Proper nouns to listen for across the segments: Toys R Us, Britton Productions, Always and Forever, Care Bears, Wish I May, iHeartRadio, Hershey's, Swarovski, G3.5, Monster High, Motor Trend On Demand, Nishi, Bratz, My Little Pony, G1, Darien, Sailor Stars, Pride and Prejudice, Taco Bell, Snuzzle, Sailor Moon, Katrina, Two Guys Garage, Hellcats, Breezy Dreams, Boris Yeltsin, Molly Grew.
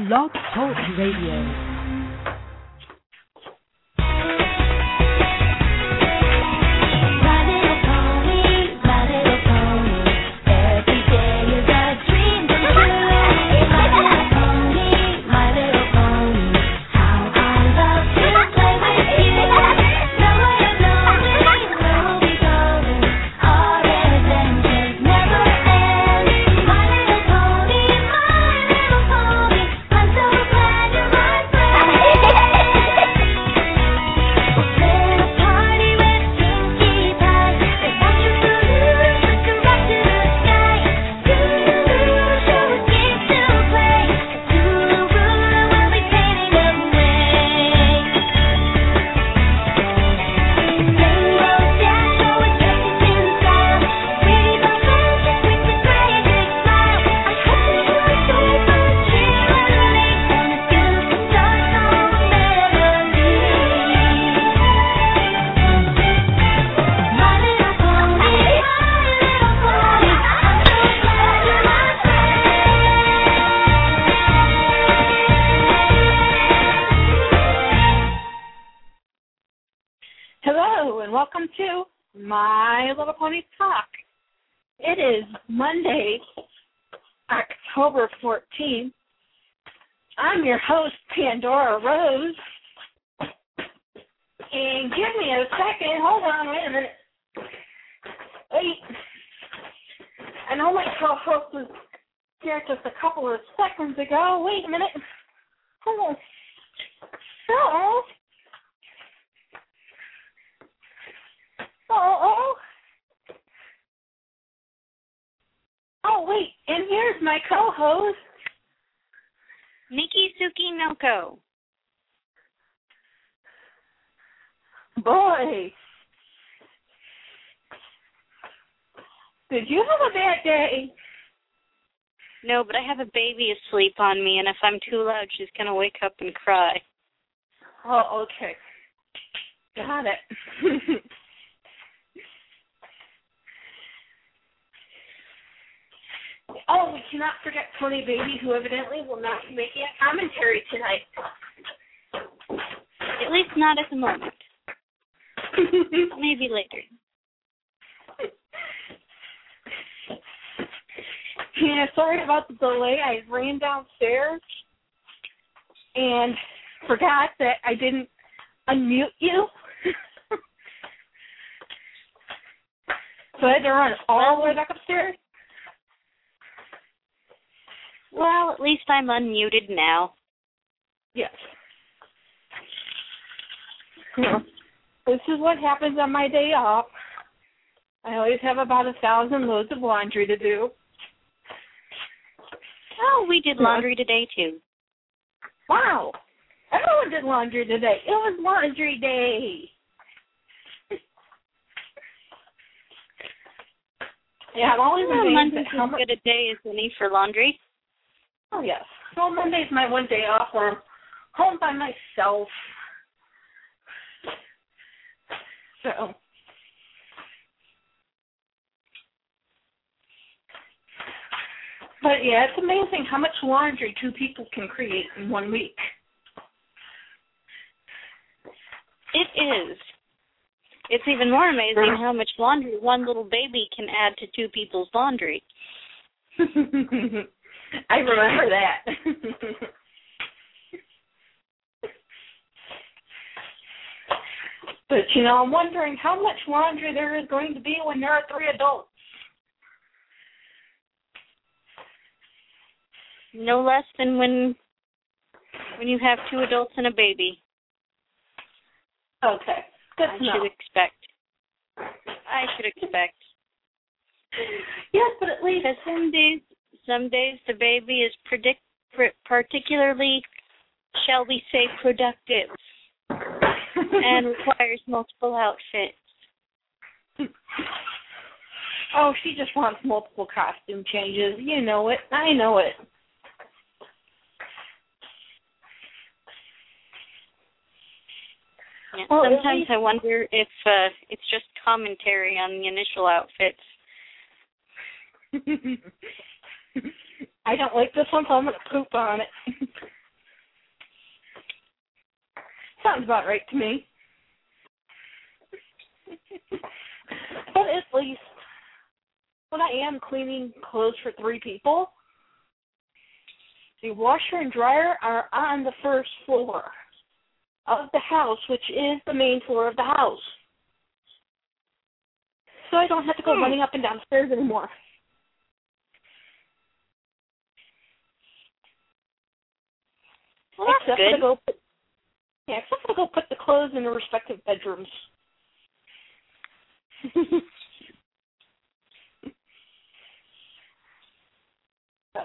Blog Talk Radio. Did you have a bad day? No, but I have a baby asleep on me, and if I'm too loud, she's going to wake up and cry. Oh, okay. Got it. Oh, we cannot forget Tony Baby, who evidently will not be making a commentary tonight. At least not at the moment. Maybe later. Yeah, sorry about the delay. I ran downstairs and forgot that I didn't unmute you. So I had to run all the way back upstairs. Well, at least I'm unmuted now. Yes. Yeah. This is what happens on my day off. I always have about 1,000 loads of laundry to do. Oh, we did laundry today, too. Wow. Everyone did laundry today. It was laundry day. Yeah, I've always been Monday's as good a day as any for laundry. Oh, yes. Well, Monday's my one day off where I'm home by myself. So... But, yeah, it's amazing how much laundry two people can create in 1 week. It is. It's even more amazing how much laundry one little baby can add to two people's laundry. I remember that. But, you know, I'm wondering how much laundry there is going to be when there are three adults. No less than when you have two adults and a baby. Okay. Good to know. I should expect. Yes, but at least some days the baby is particularly, shall we say, productive and requires multiple outfits. Oh, she just wants multiple costume changes. You know it. I know it. Yeah, well, sometimes I wonder if it's just commentary on the initial outfits. I don't like this one, so I'm going to poop on it. Sounds about right to me. But at least when I am cleaning clothes for three people, the washer and dryer are on the first floor of the house, which is the main floor of the house. So I don't have to go running up and down the stairs anymore. Well, that's good. Except to go put the clothes in their respective bedrooms. So.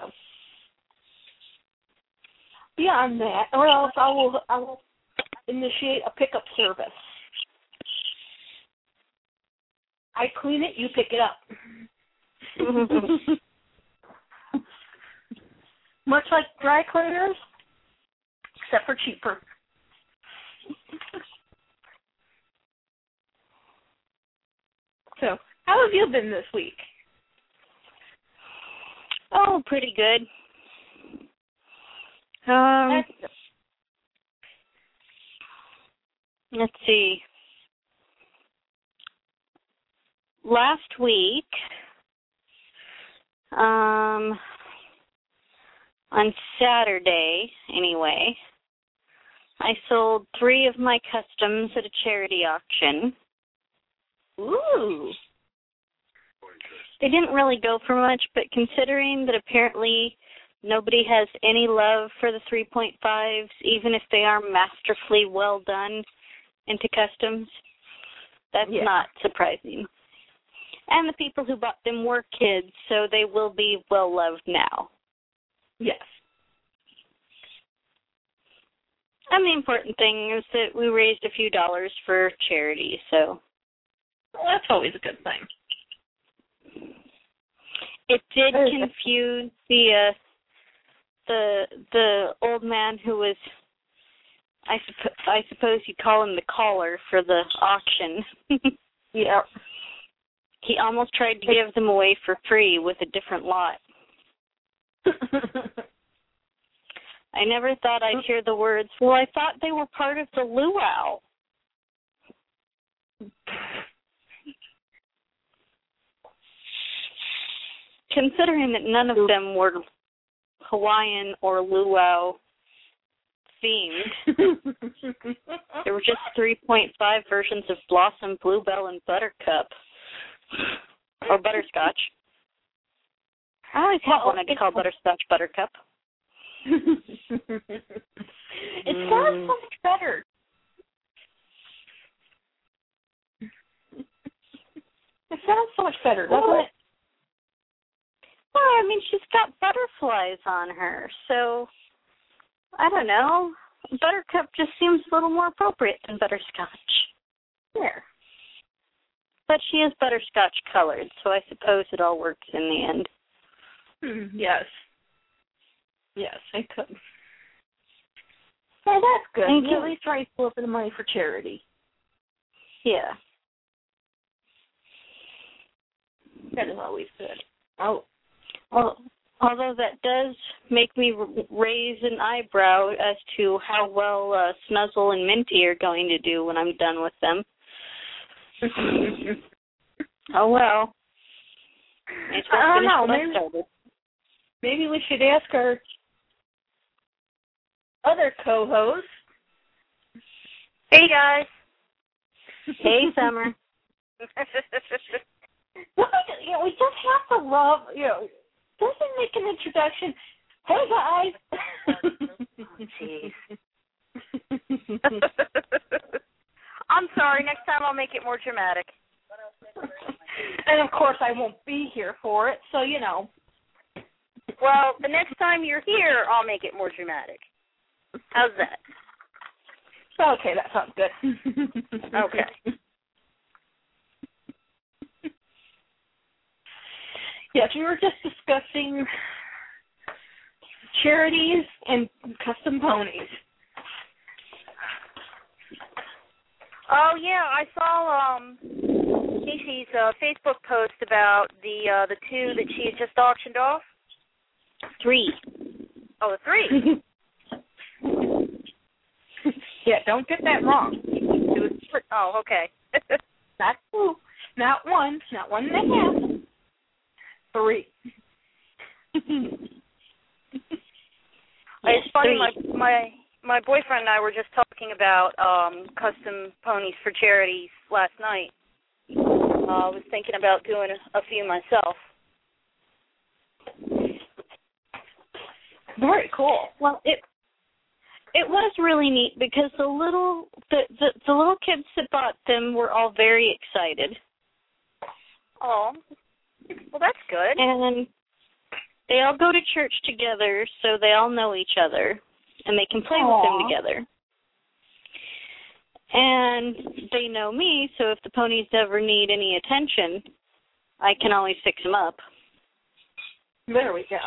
Beyond that, or else I will initiate a pickup service. I clean it, you pick it up. Much like dry cleaners, except for cheaper. So, how have you been this week? Oh, pretty good. Let's see. Last week, on Saturday, anyway, I sold 3 of my customs at a charity auction. Ooh. They didn't really go for much, but considering that apparently nobody has any love for the 3.5s, even if they are masterfully well done into customs, that's not surprising. And the people who bought them were kids, so they will be well loved now. Yes. And the important thing is that we raised a few dollars for charity, so. Well, that's always a good thing. It did confuse the old man who was, I suppose you'd call him the caller for the auction. Yeah. He almost tried to give them away for free with a different lot. I never thought I'd hear the words, well, I thought they were part of the luau. Considering that none of them were Hawaiian or luau themed, there were just 3.5 versions of Blossom, Bluebell, and Buttercup, or Butterscotch. I always have wanted to call Butterscotch Buttercup. It sounds so much better. It sounds so much better, doesn't it? Well, I mean, she's got butterflies on her, so I don't know. Buttercup just seems a little more appropriate than Butterscotch. There. But she is Butterscotch colored, so I suppose it all works in the end. Yes. Yes, I could. Well, that's good. You at least raised a little bit of money for charity. Yeah. That is always good. Oh. Well, although that does make me raise an eyebrow as to how well Snuzzle and Minty are going to do when I'm done with them. Oh, well. I don't know. Maybe we should ask our other co-host. Hey, guys. Hey, Summer. We just have to love, doesn't make an introduction. Hey, guys. I'm sorry. Next time I'll make it more dramatic. And, of course, I won't be here for it, so, Well, the next time you're here, I'll make it more dramatic. How's that? Okay, that sounds good. Okay. Yes, we were just discussing charities and custom ponies. Oh, yeah, I saw Casey's Facebook post about the 2 that she had just auctioned off. 3. Oh, 3. Yeah, don't get that wrong. It was oh, okay. Not two, not one, not one and a half. Three. It's funny, my boyfriend and I were just talking about custom ponies for charities last night. I was thinking about doing a few myself. Very cool. Well, it was really neat because the little kids that bought them were all very excited. Oh, well, that's good. And they all go to church together, so they all know each other, and they can play with them together. And they know me, so if the ponies ever need any attention, I can always fix them up. There we go.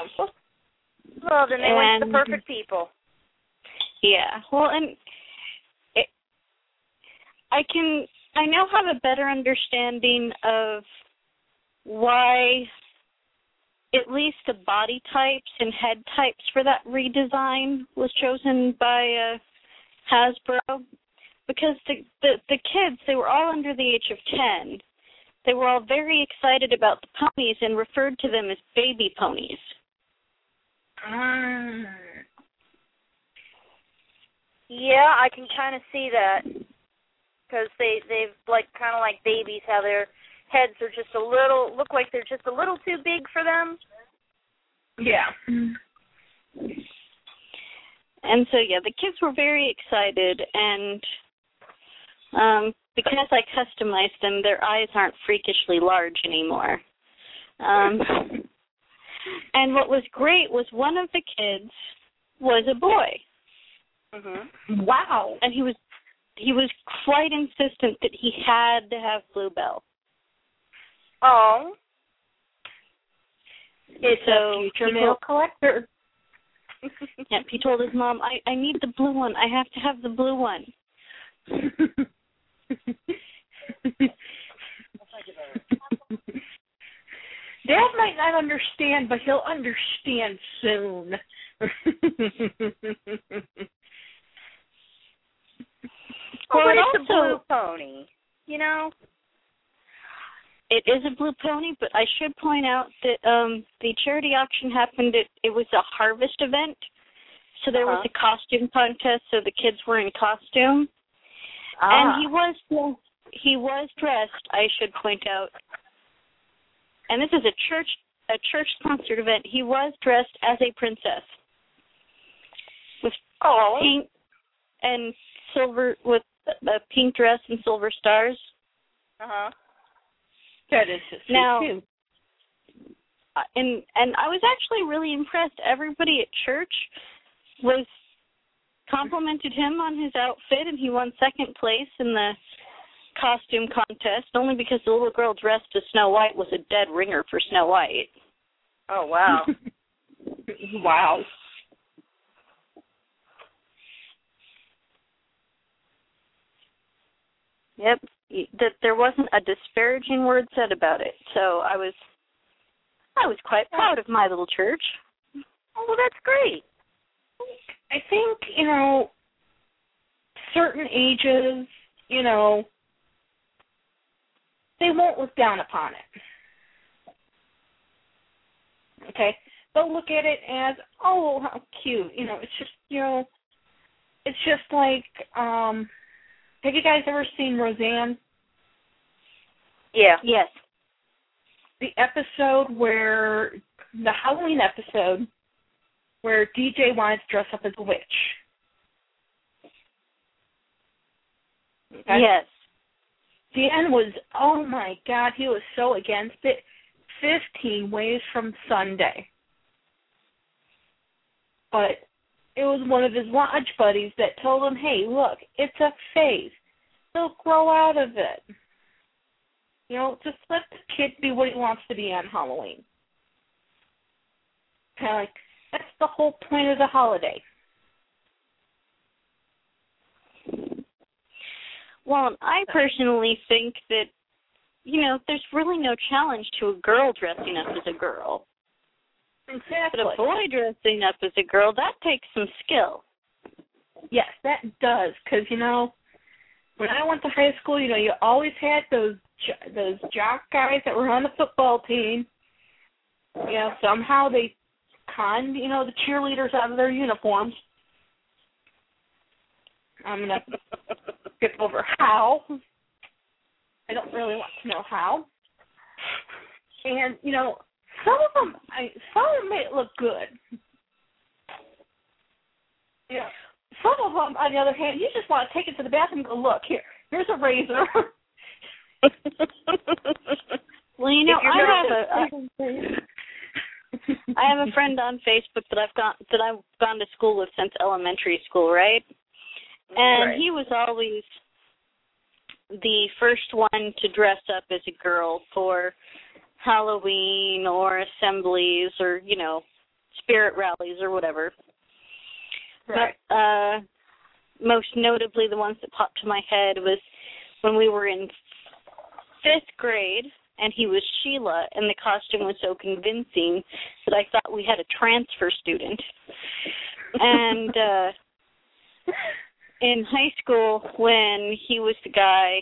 Well, then they went to the perfect people. Yeah. Well, and I now have a better understanding of why at least the body types and head types for that redesign was chosen by Hasbro, because the kids, they were all under the age of 10. They were all very excited about the ponies and referred to them as baby ponies. Yeah, I can kind of see that, because they've like kind of like babies, how they're heads are just a little, look like they're just a little too big for them. Yeah. And so, yeah, the kids were very excited, and because I customized them, their eyes aren't freakishly large anymore. And what was great was one of the kids was a boy. Mm-hmm. Wow. And he was quite insistent that he had to have Bluebell. Oh. It's a future male collector. Yep, he told his mom, I need the blue one. I have to have the blue one. Dad might not understand, but he'll understand soon. Well, it's a blue pony, you know? It is a blue pony, but I should point out that the charity auction happened. It was a harvest event, so there was a costume contest, so the kids were in costume. Ah. And he was dressed, I should point out. And this is a church sponsored event. He was dressed as a princess with pink and silver, with a pink dress and silver stars. Uh-huh. That is now, too. And I was actually really impressed. Everybody at church was complimented him on his outfit, and he won second place in the costume contest, only because the little girl dressed as Snow White was a dead ringer for Snow White. Oh, wow. Wow. Yep. That there wasn't a disparaging word said about it, so I was quite proud of my little church. Oh, well, that's great. I think, you know, certain ages, you know, they won't look down upon it. Okay, they'll look at it as, oh, how cute. You know, it's just like, have you guys ever seen Roseanne? Yeah. Yes. The episode where, the Halloween episode, where DJ wanted to dress up as a witch. Okay? Yes. Dan was, oh my God, he was so against it. 15 ways from Sunday. But it was one of his lodge buddies that told him, hey, look, it's a phase. He'll grow out of it. You know, just let the kid be what he wants to be on Halloween. Kind of like, that's the whole point of the holiday. Well, I personally think that, you know, there's really no challenge to a girl dressing up as a girl. Exactly. But a boy dressing up as a girl, that takes some skill. Yes, that does, because, you know, when I went to high school, you know, you always had those jock guys that were on the football team. You know, somehow they conned, you know, the cheerleaders out of their uniforms. I'm going to skip over how. I don't really want to know how. And, you know, some of them made it look good. Yeah. Some of them, on the other hand, you just want to take it to the bathroom and go, look, here's a razor. Well, you know, I have a friend on Facebook that I've gone to school with since elementary school, right? And right. He was always the first one to dress up as a girl for Halloween or assemblies or, you know, spirit rallies or whatever. Right. But most notably, the ones that popped to my head was when we were in 5th grade, and he was Sheila, and the costume was so convincing that I thought we had a transfer student. And in high school, when he was the guy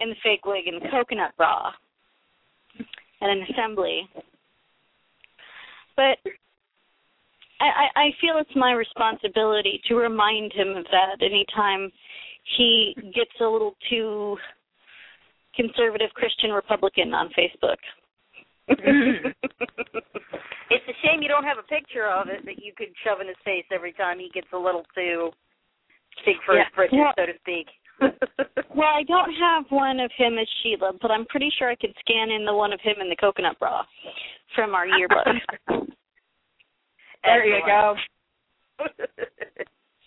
in the fake wig and the coconut bra at an assembly. But I feel it's my responsibility to remind him of that anytime he gets a little too conservative Christian Republican on Facebook. It's a shame you don't have a picture of it that you could shove in his face every time he gets a little too big for his britches, so to speak. Well, I don't have one of him as Sheila, but I'm pretty sure I could scan in the one of him in the coconut bra from our yearbook. There you go.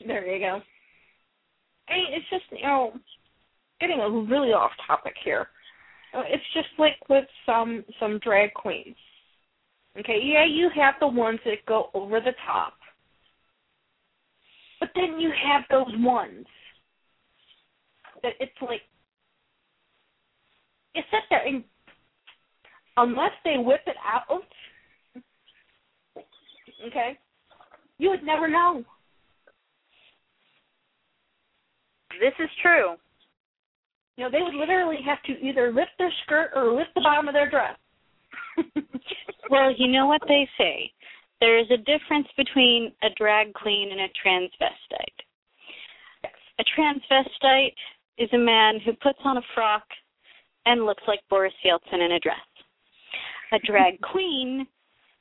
There you go. I mean, it's just, you know, getting a really off topic here. It's just like with some drag queens. Okay, yeah, you have the ones that go over the top. But then you have those ones that it's like, you sit there and unless they whip it out, okay, you would never know. This is true. You know, they would literally have to either lift their skirt or lift the bottom of their dress. Well, you know what they say. There is a difference between a drag queen and a transvestite. Yes. A transvestite is a man who puts on a frock and looks like Boris Yeltsin in a dress. A drag queen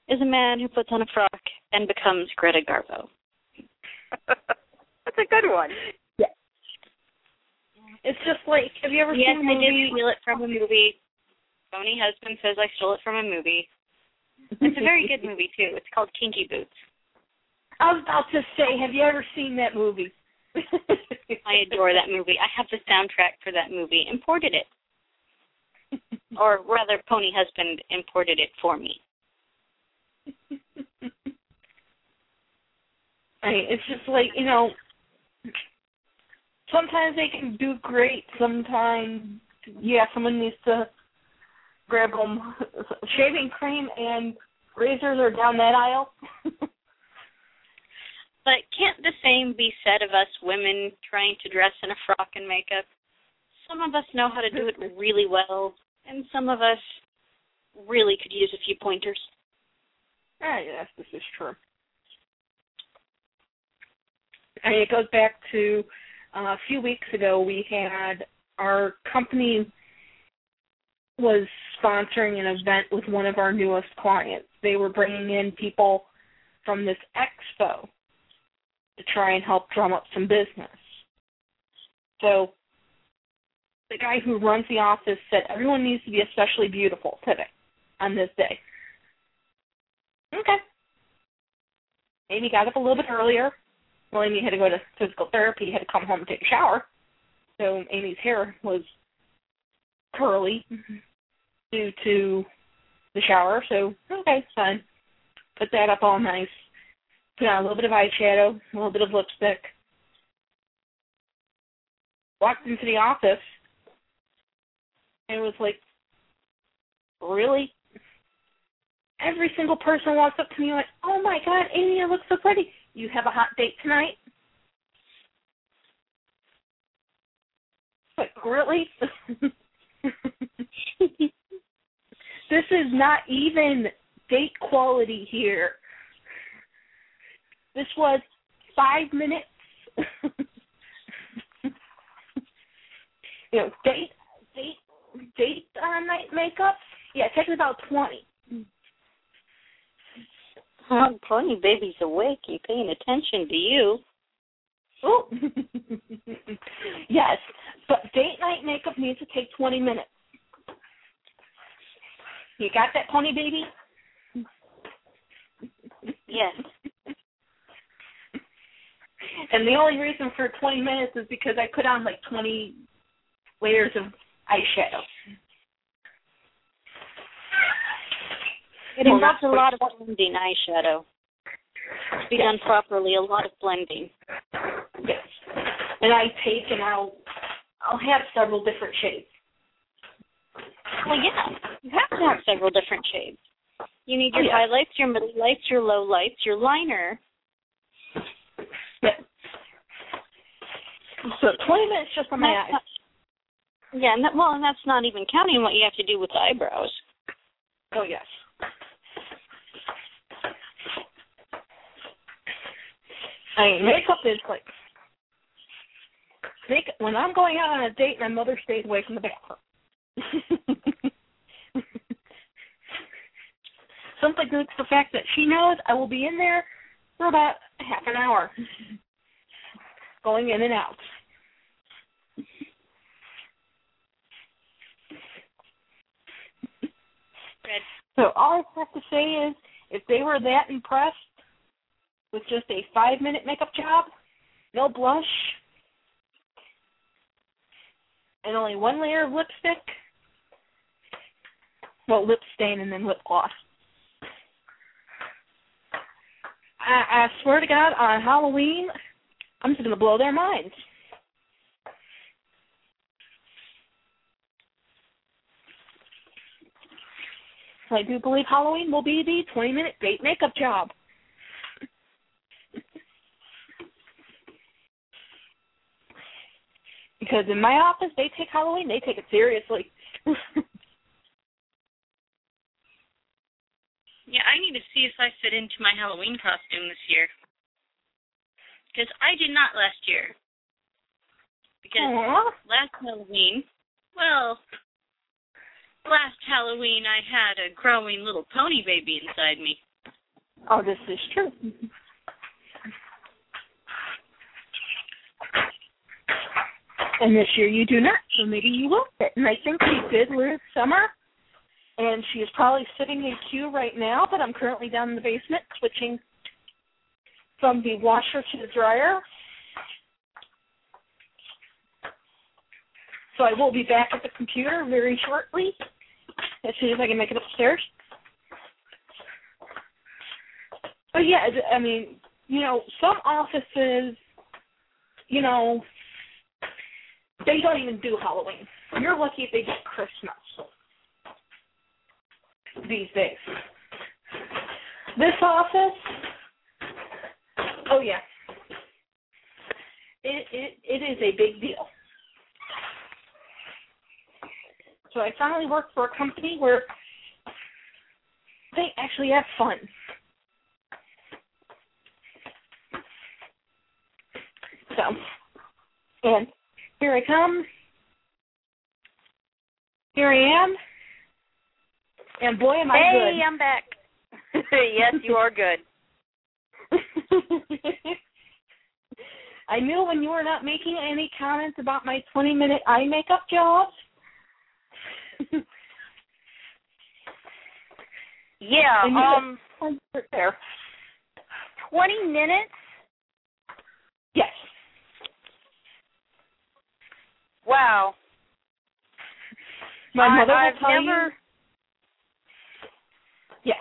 is a man who puts on a frock and becomes Greta Garbo. That's a good one. Yeah. It's just like, have you ever seen a movie? Yes, I did steal it from a movie. Tony husband says I stole it from a movie. It's a very good movie, too. It's called Kinky Boots. I was about to say, have you ever seen that movie? I adore that movie. I have the soundtrack for that movie. Imported it. Or rather, Pony Husband imported it for me. I mean, it's just like, you know, sometimes they can do great. Sometimes, yeah, someone needs to grab them shaving cream and razors are down that aisle. But can't the same be said of us women trying to dress in a frock and makeup? Some of us know how to do it really well, and some of us really could use a few pointers. Ah, yes, this is true. I mean, it goes back to a few weeks ago we had our company was sponsoring an event with one of our newest clients. They were bringing in people from this expo to try and help drum up some business. So the guy who runs the office said, everyone needs to be especially beautiful today, on this day. Okay. Amy got up a little bit earlier. Well, Amy had to go to physical therapy, had to come home and take a shower. So Amy's hair was curly due to the shower, so okay, fine. Put that up all nice. Put on a little bit of eyeshadow, a little bit of lipstick. Walked into the office and was like, really? Every single person walks up to me like, oh my God, Amy, I look so pretty. You have a hot date tonight? Really? This is not even date quality here. This was 5 minutes. You know, date night makeup. Yeah, it takes about 20. Oh, pony baby's awake. He's paying attention to you. Oh. Yes, but date night makeup needs to take 20 minutes. You got that, pony baby? Yes. And the only reason for 20 minutes is because I put on like 20 layers of eyeshadow. It involves a lot of blending eyeshadow. To be done properly, a lot of blending. Yes. And I take and I'll have several different shades. Well, yeah. You have to have several different shades. You need your highlights, your middle lights, your low lights, your liner. Yeah. So 20 minutes just on my eyes. Yeah, and that's not even counting what you have to do with the eyebrows. Oh, yes. I mean, makeup is like... When I'm going out on a date, my mother stays away from the bathroom. Something like the fact that she knows I will be in there for about half an hour, going in and out. So all I have to say is, if they were that impressed with just a 5-minute makeup job, no blush, and only one layer of lipstick, well, lip stain and then lip gloss. I swear to God, on Halloween, I'm just going to blow their minds. So I do believe Halloween will be the 20-minute date makeup job. Because in my office, they take Halloween, they take it seriously. Yeah, I need to see if I fit into my Halloween costume this year. Because I did not last year. Because last Halloween, I had a growing little pony baby inside me. Oh, this is true. And this year you do not, so maybe you will fit. And I think she did last summer, and she is probably sitting in queue right now, but I'm currently down in the basement switching from the washer to the dryer. So I will be back at the computer very shortly, as soon as I can make it upstairs. But yeah, I mean, you know, some offices, you know, they don't even do Halloween. You're lucky if they get Christmas these days. This office, oh yeah, it is a big deal. So I finally work for a company where they actually have fun. So, and here I come. Here I am. And boy, am I good. Hey, I'm back. Yes, you are good. I knew when you were not making any comments about my 20-minute eye makeup job. Yeah, 20 minutes? Yes. Wow. My mother will tell you. Yeah.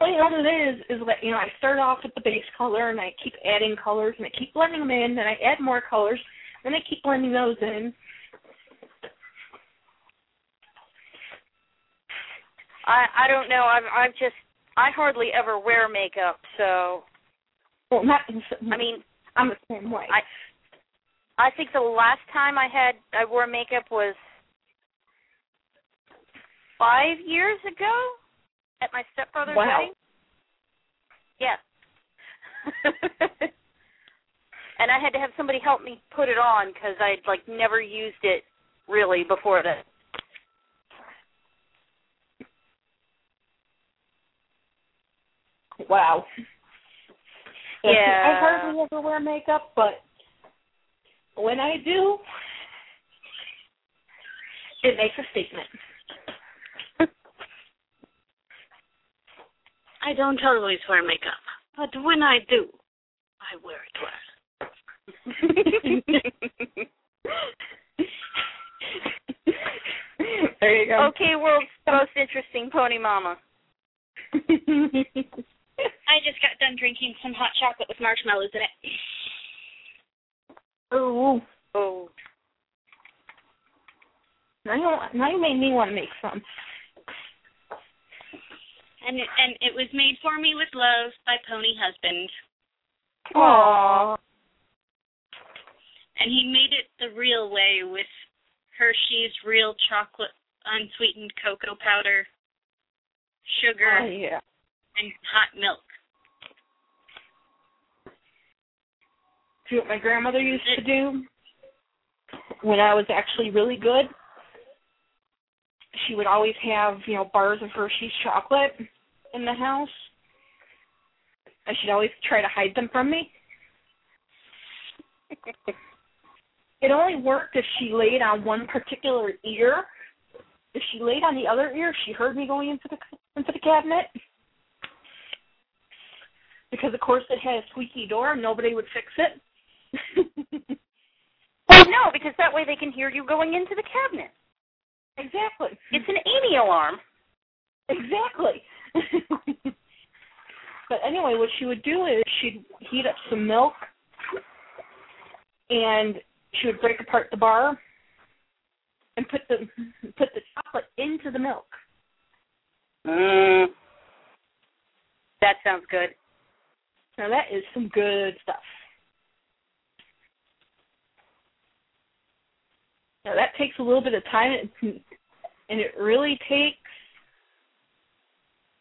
Well, you know what it is that, you know, I start off with the base color, and I keep adding colors, and I keep blending them in, and I add more colors, and I keep blending those in. I don't know. I hardly ever wear makeup, so Well, not. I mean, I'm the same way. I think the last time I wore makeup was 5 years ago at my stepbrother's wedding. Yeah. And I had to have somebody help me put it on because I'd never used it really before that. Wow. Yeah. I hardly ever wear makeup, but when I do, it makes a statement. I don't always wear makeup, but when I do, I wear it well. There you go. Okay, world's most interesting pony mama. I just got done drinking some hot chocolate with marshmallows in it. Ooh. Oh. Now you made me want to make some. And it was made for me with love by Pony Husband. Aww. And he made it the real way with Hershey's real chocolate, unsweetened cocoa powder, sugar, and hot milk. See what my grandmother used to do when I was actually really good? She would always have, bars of Hershey's chocolate in the house. I should always try to hide them from me. It only worked if she laid on one particular ear. If she laid on the other ear, she heard me going into the cabinet. Because, of course, it had a squeaky door and nobody would fix it. Well, no, because that way they can hear you going into the cabinet. Exactly. It's an Amy alarm. Exactly. But anyway, what she would do is she'd heat up some milk and she would break apart the bar and put the chocolate into the milk. That sounds good. Now that is some good stuff. Now that takes a little bit of time, and it really takes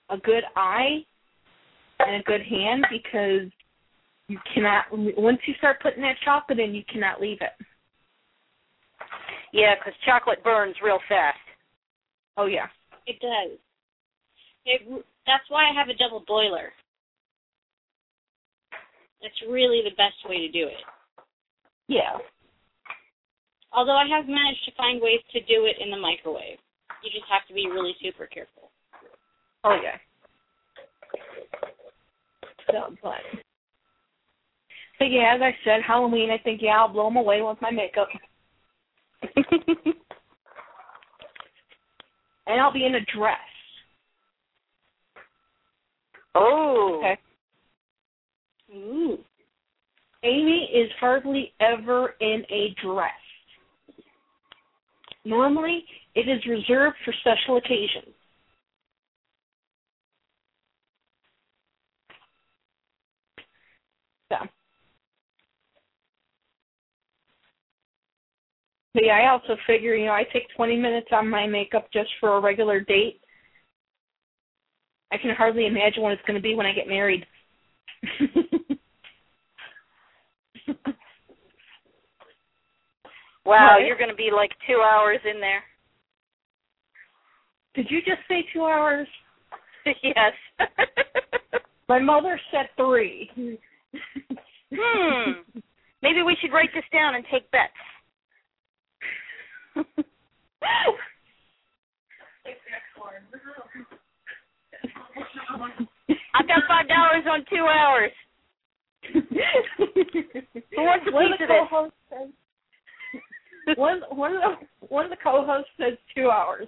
a good eye and a good hand because you cannot, once you start putting that chocolate in, you cannot leave it. Yeah, because chocolate burns real fast. Oh, yeah. It does. That's why I have a double boiler. That's really the best way to do it. Yeah. Although I have managed to find ways to do it in the microwave. You just have to be really super careful. Oh, yeah. So, but yeah, as I said, Halloween, I think, I'll blow them away with my makeup. And I'll be in a dress. Oh. Okay. Ooh. Amy is hardly ever in a dress. Normally, it is reserved for special occasions. So. But yeah, I also figure, I take 20 minutes on my makeup just for a regular date. I can hardly imagine what it's going to be when I get married. Wow, right? You're going to be 2 hours in there. Did you just say 2 hours? Yes. My mother said 3. Maybe we should write this down and take bets. I've got $5 on 2 hours. Who wants a piece of this? One of the co-hosts says 2 hours.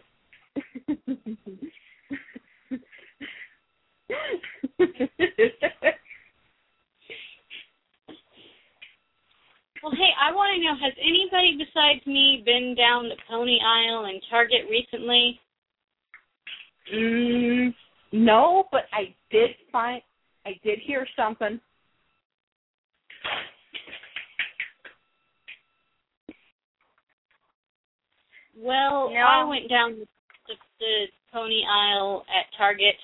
Well, hey, I want to know, has anybody besides me been down the pony aisle in Target recently? No, but I did hear something. Well, no. I went down the pony aisle at Target,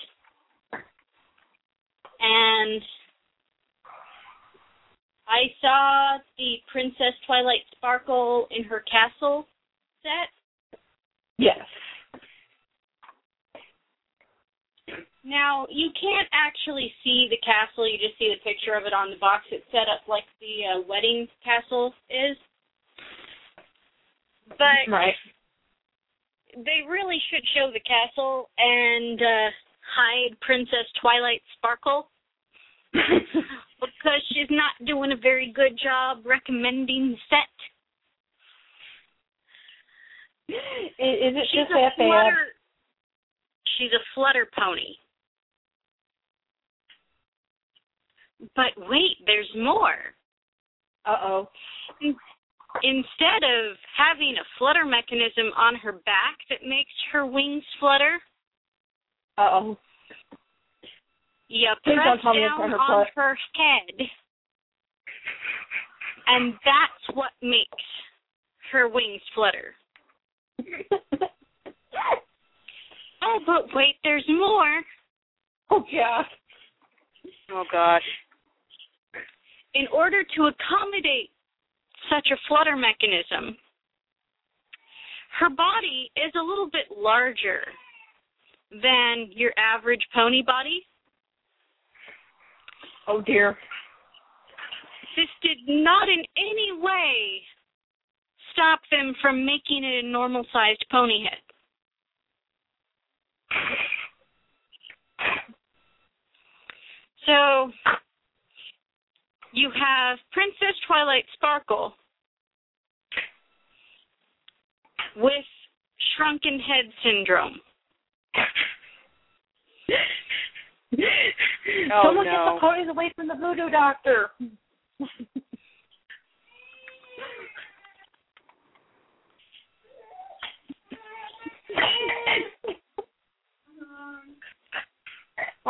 and I saw the Princess Twilight Sparkle in her castle set. Yes. Now, you can't actually see the castle. You just see the picture of it on the box. It's set up like the wedding castle is. But right. They really should show the castle and hide Princess Twilight Sparkle. Because she's not doing a very good job recommending the set. Is it she's just that bad? She's a flutter pony. But wait, there's more. Uh-oh. Instead of having a flutter mechanism on her back that makes her wings flutter. Uh-oh. You press down on her head, and that's what makes her wings flutter. Oh, but wait, there's more. Oh, yeah. Oh, gosh. In order to accommodate such a flutter mechanism, her body is a little bit larger than your average pony body. Oh, dear. This did not in any way stop them from making it a normal-sized pony head. So, you have Princess Twilight Sparkle with shrunken head syndrome. Oh, someone no. Get the ponies away from the voodoo doctor.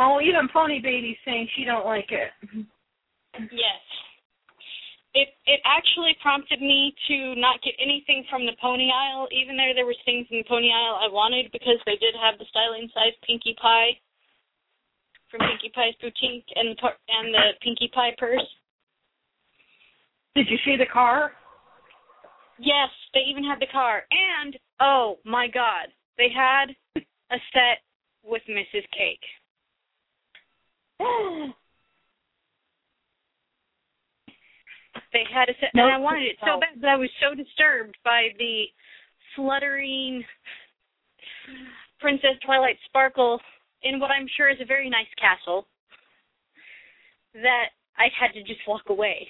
Oh, even Pony Baby's saying she don't like it. Yes. It actually prompted me to not get anything from the pony aisle, even though there was things in the pony aisle I wanted, because they did have the styling size Pinkie Pie from Pinkie Pie's Boutique and the Pinkie Pie purse. Did you see the car? Yes, they even had the car. And, oh, my God, they had a set with Mrs. Cake. They had a set, and I wanted it so bad that I was so disturbed by the fluttering Princess Twilight Sparkle in what I'm sure is a very nice castle, that I had to just walk away.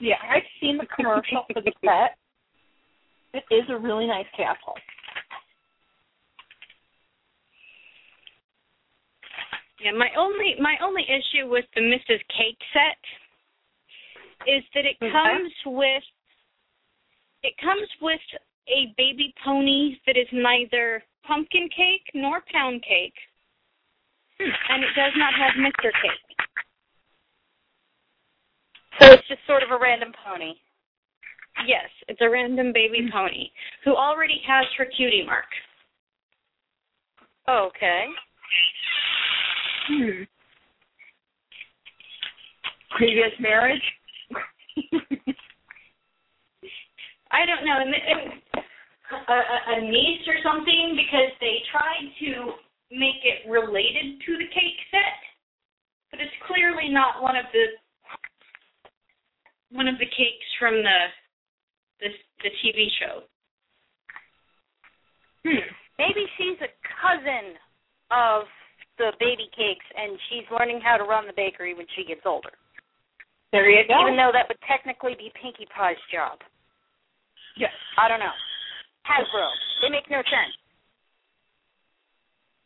Yeah, I've seen the commercial for the set. It is a really nice castle. Yeah, my only issue with the Mrs. Cake set is that it comes with a baby pony that is neither pumpkin cake nor pound cake, and it does not have Mr. Cake. So it's just sort of a random pony. Yes, it's a random baby pony who already has her cutie mark. Okay. Previous marriage? I don't know. A niece or something, because they tried to make it related to the cake set, but it's clearly not one of the cakes from the TV show. Maybe she's a cousin of the baby cakes, and she's learning how to run the bakery when she gets older. There you go. Even though that would technically be Pinkie Pie's job. Yes. I don't know. Hasbro. They make no sense.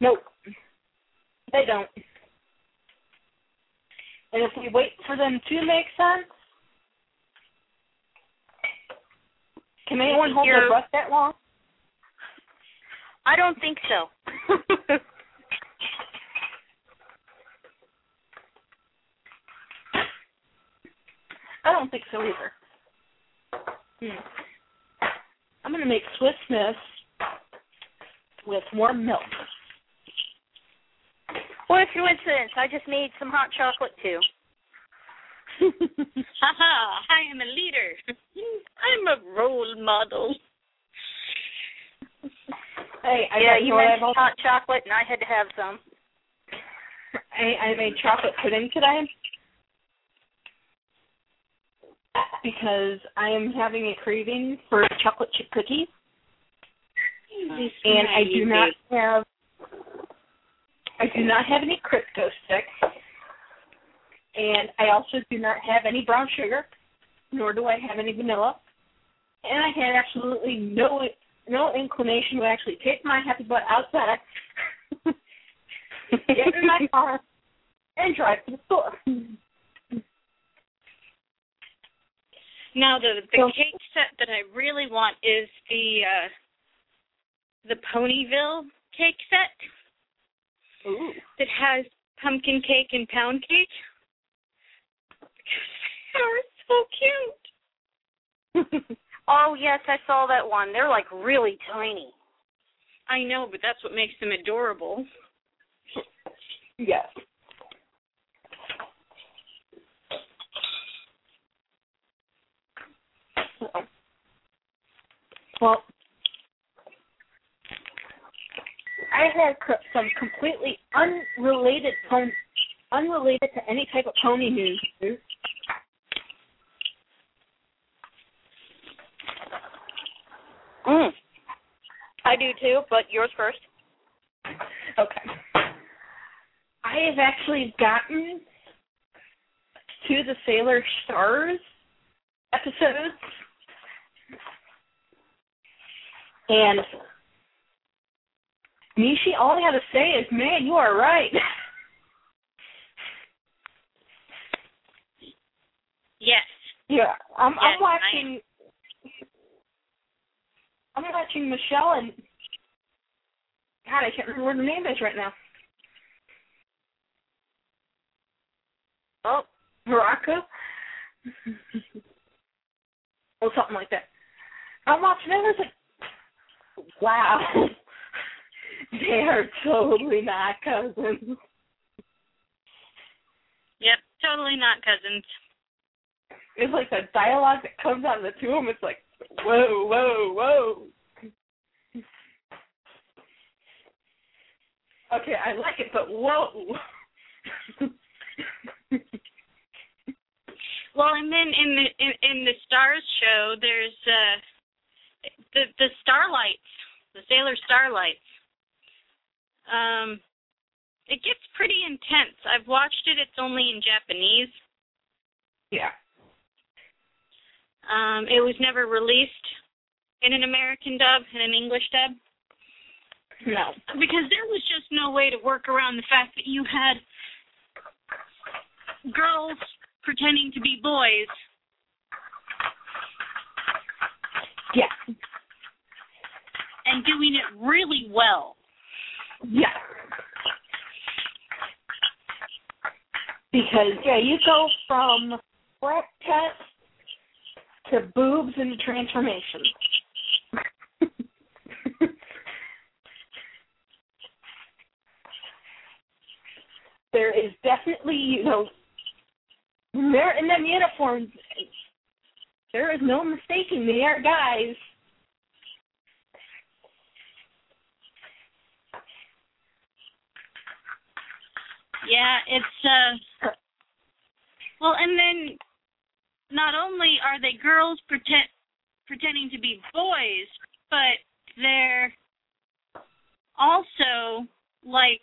Nope. They don't. And if we wait for them to make sense, can anyone hold their breath that long? I don't think so. I don't think so either. I'm going to make Swiss Miss with warm milk. What a coincidence. I just made some hot chocolate, too. Haha, I am a leader. I'm a role model. Hey, you mentioned hot chocolate, and I had to have some. I made chocolate pudding today because I am having a craving for chocolate chip cookies, and I do not have any Crisco sticks, and I also do not have any brown sugar, nor do I have any vanilla, and I had absolutely no inclination to actually take my happy butt outside, get in my car, and drive to the store. Now, the cake set that I really want is the Ponyville cake set. Ooh. That has pumpkin cake and pound cake. They are so cute. Oh, yes, I saw that one. They're, like, really tiny. I know, but that's what makes them adorable. Yes. Well, I had some completely unrelated to any type of pony news. I do too, but yours first. Okay. I have actually gotten to the Sailor Stars episodes, and Nishi, all I have to say is, man, you are right. Yes. Yeah, I'm watching. I'm watching Michelle and, God, I can't remember what her name is right now. Oh, Morocco? Or something like that. I'm watching them and I was like, wow, they are totally not cousins. Yep, totally not cousins. It's like the dialogue that comes out of the two of them, it's like, whoa, whoa, whoa. Okay, I like it, but whoa. Well, and then in the Stars show, there's the Starlights, the Sailor Starlights. It gets pretty intense. I've watched it. It's only in Japanese. Yeah. It was never released in an American dub and an English dub. No. Because there was just no way to work around the fact that you had girls pretending to be boys. Yeah. And doing it really well. Yeah. Because, yeah, you go from breath test to boobs and transformation. There is definitely, you know, they're in them uniforms. There is no mistaking they are guys. Yeah, it's, well, and then not only are they girls pretending to be boys, but they're also, like,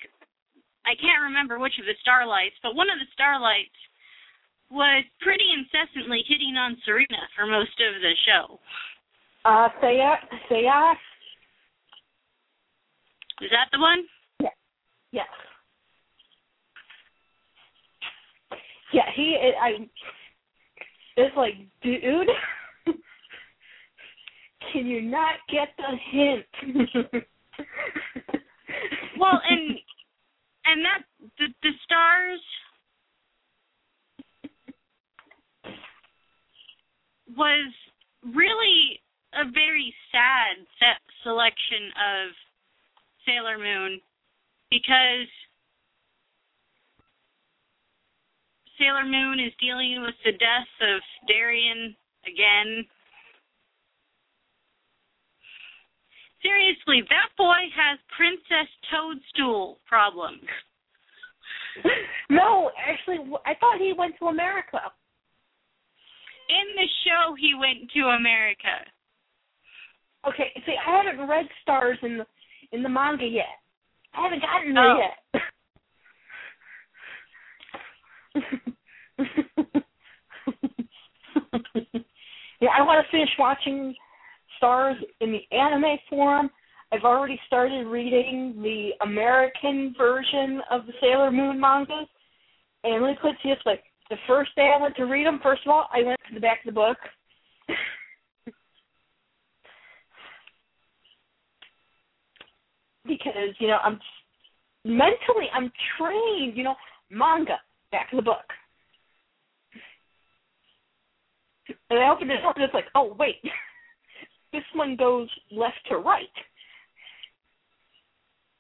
I can't remember which of the Starlights, but one of the Starlights was pretty incessantly hitting on Serena for most of the show. Saya? Is that the one? Yeah. Yes. Yeah, it's like, dude, can you not get the hint? Well, and that, the Stars was really a very sad collection of Sailor Moon because Sailor Moon is dealing with the death of Darien again. Seriously, that boy has Princess Toadstool problems. No, actually, I thought he went to America. In the show, he went to America. Okay, see, I haven't read Stars in the manga yet. I haven't gotten there yet. Yeah, I want to finish watching Stars in the anime form. I've already started reading the American version of the Sailor Moon mangas. And let me put it to you this way. The first day I went to read them, first of all, I went to the back of the book. Because, you know, I'm trained, you know, manga, back of the book. And I opened it up and it's like, oh, wait. This one goes left to right.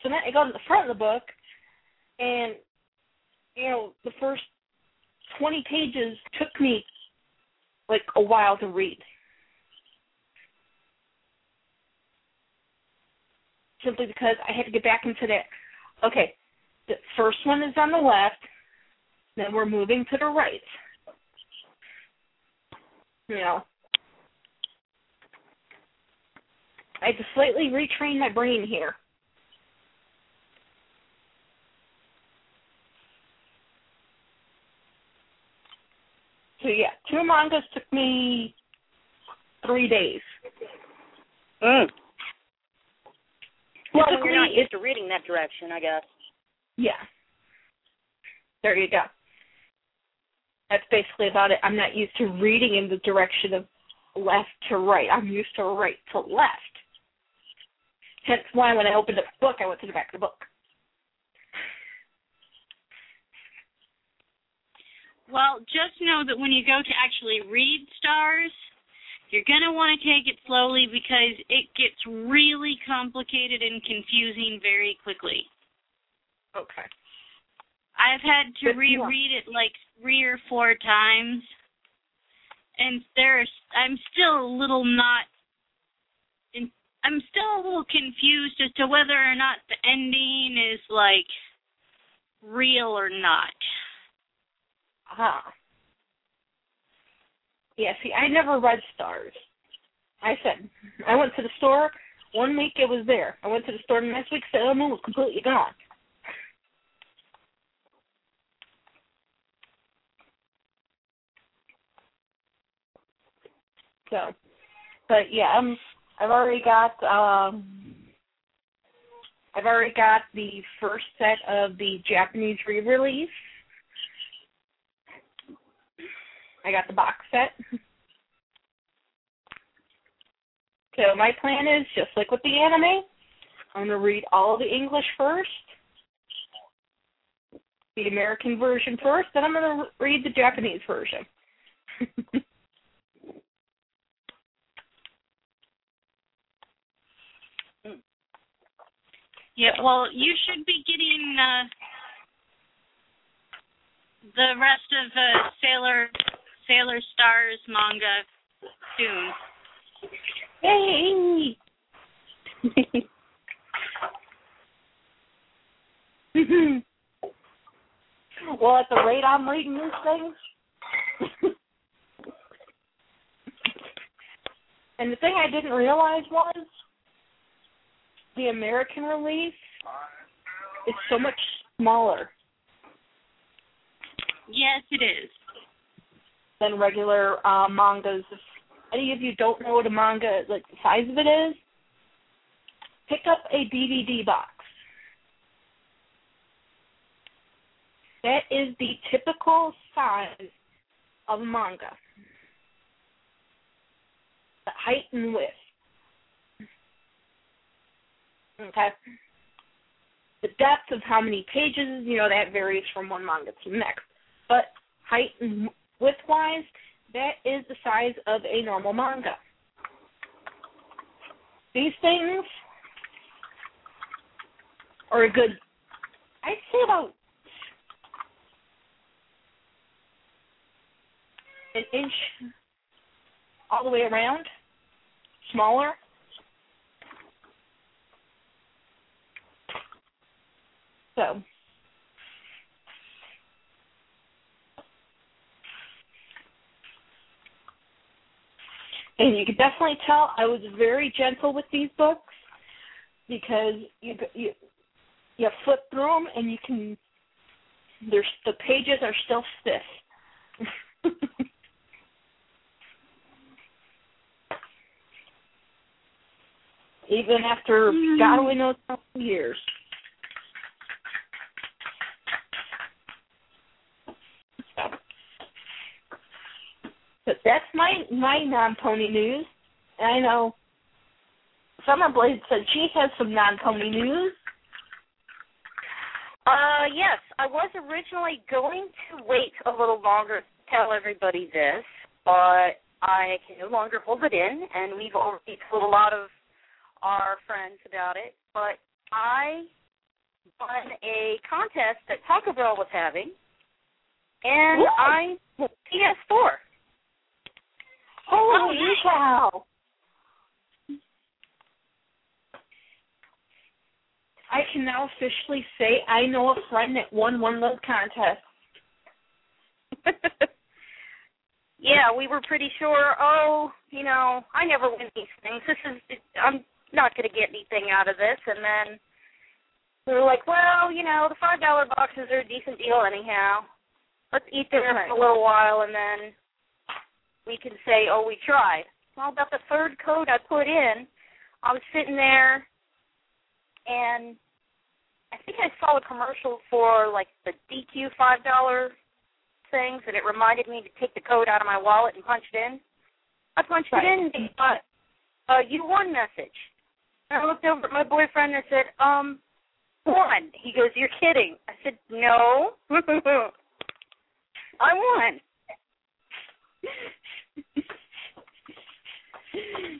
So then I go to the front of the book, and, you know, the first 20 pages took me, like, a while to read. Simply because I had to get back into that. Okay, the first one is on the left, then we're moving to the right. You know. I had to slightly retrain my brain here. So, yeah, 2 mangas took me 3 days. Mm. Well, you're not used to reading that direction, I guess. Yeah. There you go. That's basically about it. I'm not used to reading in the direction of left to right. I'm used to right to left. Hence why when I opened up the book, I went to the back of the book. Well, just know that when you go to actually read Stars, you're going to want to take it slowly because it gets really complicated and confusing very quickly. Okay. I've had to reread it like 3 or 4 times, and I'm still a little confused as to whether or not the ending is like real or not. Ah. Uh-huh. Yeah, see, I never read Stars. I went to the store. One week it was there. I went to the store the next week, Sailor Moon was completely gone. So, but yeah, I've already got the first set of the Japanese re-release. I got the box set. So my plan is, just like with the anime, I'm going to read all the English first, the American version first, then I'm going to read the Japanese version. Yeah, well, you should be getting the rest of the Sailor Stars manga soon. Yay! Well, at the rate I'm reading these things. And the thing I didn't realize was the American release is so much smaller. Yes, it is. Than regular mangas. If any of you don't know what a manga, like the size of it is, pick up a DVD box. That is the typical size of a manga. The height and width. Okay. The depth of how many pages, you know, that varies from one manga to the next. But height and width-wise, that is the size of a normal manga. These things or a good, I'd say about an inch all the way around, smaller. So and you can definitely tell I was very gentle with these books because you flip through them and you can, the pages are still stiff. Even after God only knows how many years. But that's my non-pony news. And I know Summerblade said she has some non-pony news. Yes, I was originally going to wait a little longer to tell everybody this, but I can no longer hold it in, and we've already told a lot of our friends about it. But I won a contest that Taco Bell was having, and I won a PS4. Holy cow! I can now officially say I know a friend that won one of those contests. Yeah, we were pretty sure, I never win these things. I'm not going to get anything out of this. And then we were like, the $5 boxes are a decent deal anyhow. Let's eat them for a little while, and then we can say, oh, we tried. Well, about the third code I put in, I was sitting there, and I think I saw a commercial for, the DQ $5 things, and it reminded me to take the code out of my wallet and punch it in. I punched it in, but you won message. And I looked over at my boyfriend and I said, won. He goes, you're kidding. I said, no. I won.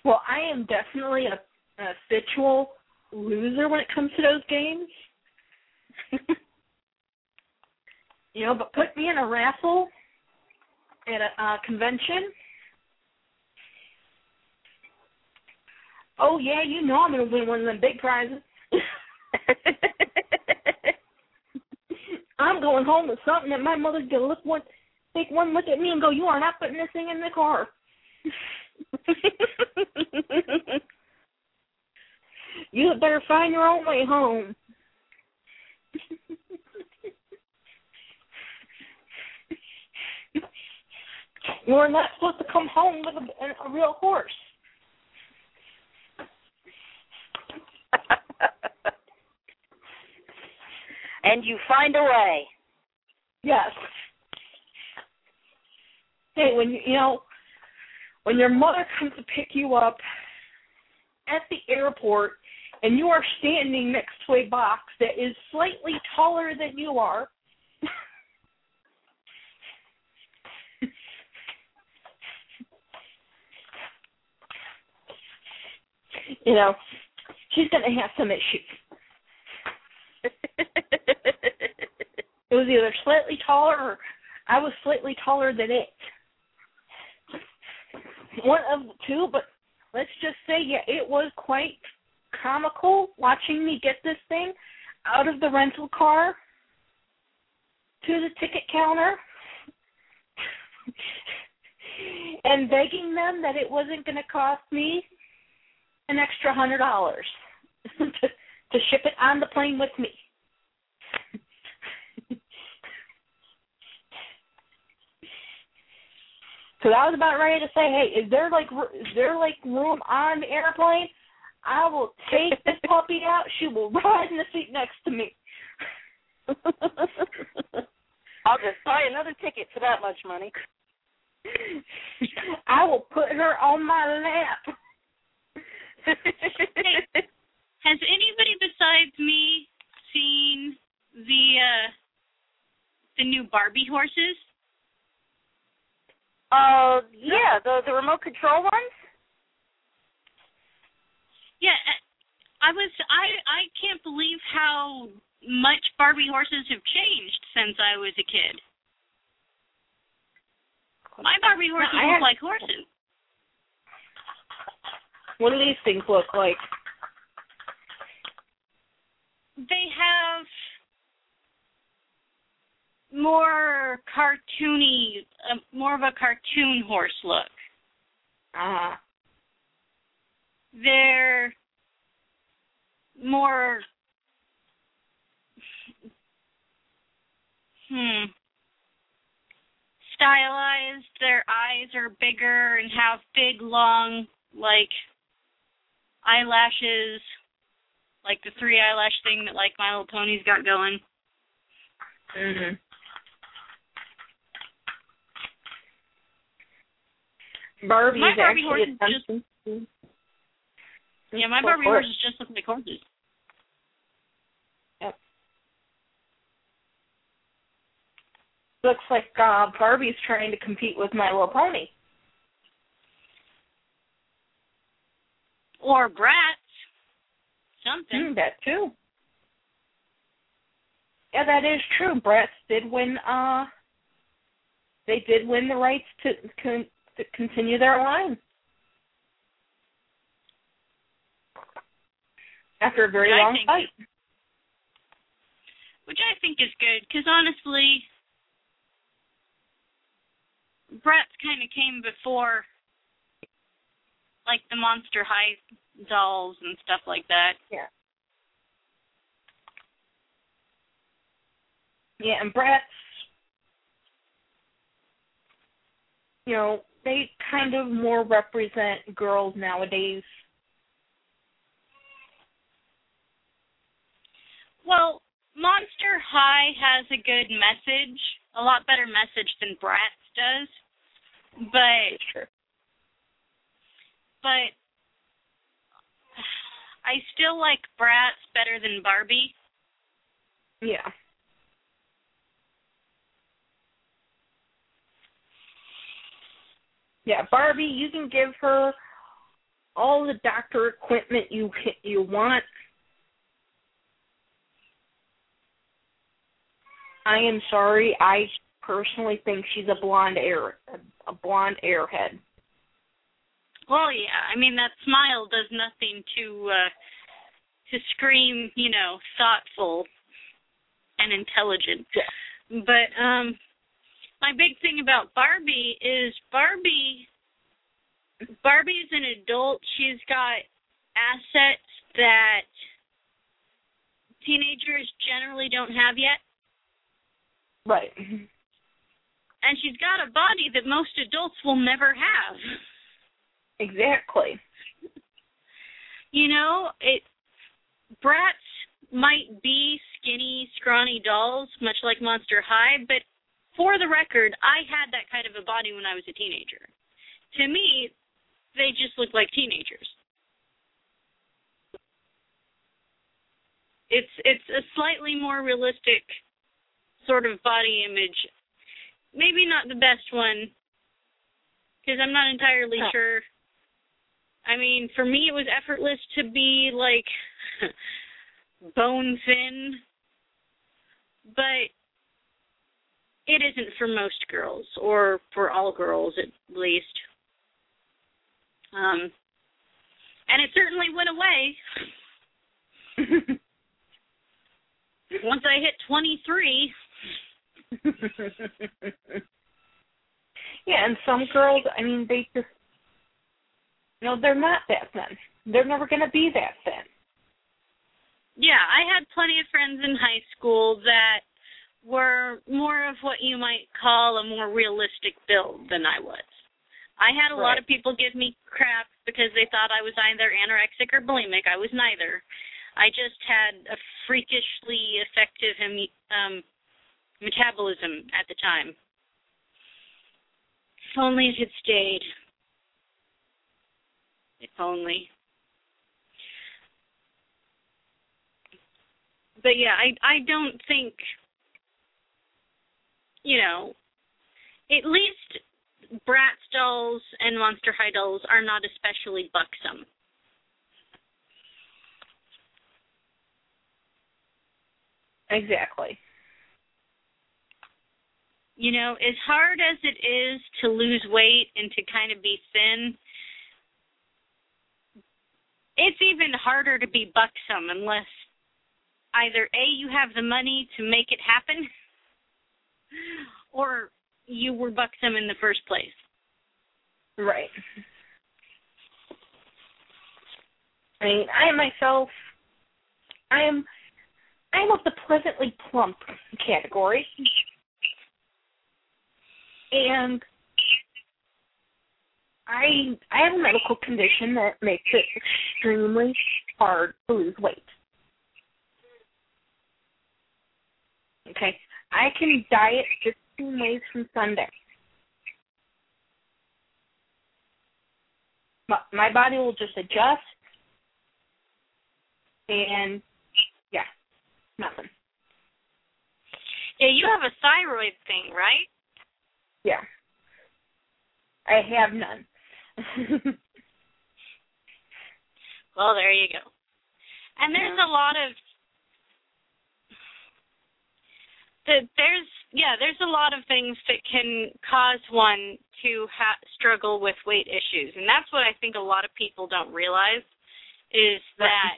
Well, I am definitely a habitual loser when it comes to those games. But put me in a raffle at a convention. Oh, yeah, I'm going to win one of them big prizes. I'm going home with something that my mother's going to take one look at me and go, you are not putting this thing in the car. You had better find your own way home. You're not supposed to come home with a real horse. And you find a way. Yes. Hey, when your mother comes to pick you up at the airport and you are standing next to a box that is slightly taller than you are, she's going to have some issues. It was either slightly taller or I was slightly taller than it. One of the two, but let's just say, it was quite comical watching me get this thing out of the rental car to the ticket counter and begging them that it wasn't going to cost me an extra $100 to ship it on the plane with me. Because I was about ready to say, hey, is there room on the airplane? I will take this puppy out. She will ride in the seat next to me. I'll just buy another ticket for that much money. I will put her on my lap. Hey, has anybody besides me seen the new Barbie horses? Yeah, the remote control ones? Yeah, I can't believe surprised how much Barbie horses have changed since I was a kid. My Barbie horses look like horses. What do these things look like? They have more cartoony, more of a cartoon horse look. Uh-huh. They're more... Stylized, their eyes are bigger and have big, long, like, eyelashes, like the three eyelash thing that, like, My Little Pony's got going. Mm-hmm. Barbie's Barbie actually just... Yeah, my Barbie horses just look like horses. Yep. Looks like Barbie's trying to compete with My Little Pony. Or Bratz. Something. That too. Yeah, that is true. Bratz did win, they did win the rights to continue their line. After a very long fight. Which I think is good, because honestly, Bratz kind of came before, like, the Monster High dolls and stuff like that. Yeah. Yeah, and Bratz, you know, they kind of more represent girls nowadays. Well, Monster High has a good message, a lot better message than Bratz does, but sure. But I still like Bratz better than Barbie. Yeah. Yeah, Barbie, you can give her all the doctor equipment you want. I am sorry. I personally think she's a blonde airhead. Well, yeah. I mean, that smile does nothing to scream, you know, thoughtful and intelligent. Yeah. But my big thing about Barbie is Barbie's an adult. She's got assets that teenagers generally don't have yet. Right. And she's got a body that most adults will never have. Exactly. You know, Bratz might be skinny, scrawny dolls, much like Monster High, but for the record, I had that kind of a body when I was a teenager. To me, they just look like teenagers. It's a slightly more realistic sort of body image. Maybe not the best one, because I'm not entirely sure. I mean, for me, it was effortless to be, like, bone thin, but it isn't for most girls, or for all girls, at least. And it certainly went away. Once I hit 23... Yeah, and some girls, I mean, they just, you know, they're not that thin. They're never going to be that thin. Yeah, I had plenty of friends in high school that were more of what you might call a more realistic build than I was. I had a lot of people give me crap because they thought I was either anorexic or bulimic. I was neither. I just had a freakishly effective metabolism at the time. If only it had stayed. If only. But yeah, I don't think, you know, at least Bratz dolls and Monster High dolls are not especially buxom. Exactly. You know, as hard as it is to lose weight and to kind of be thin, it's even harder to be buxom unless either A, you have the money to make it happen, or you were buxom in the first place. Right. I mean, I am of the pleasantly plump category. And I have a medical condition that makes it extremely hard to lose weight. Okay. I can diet 15 ways from Sunday. My body will just adjust. And, yeah, nothing. Yeah, you have a thyroid thing, right? Yeah. I have none. Well, there you go. And there's a lot of there's a lot of things that can cause one to struggle with weight issues. And that's what I think a lot of people don't realize is that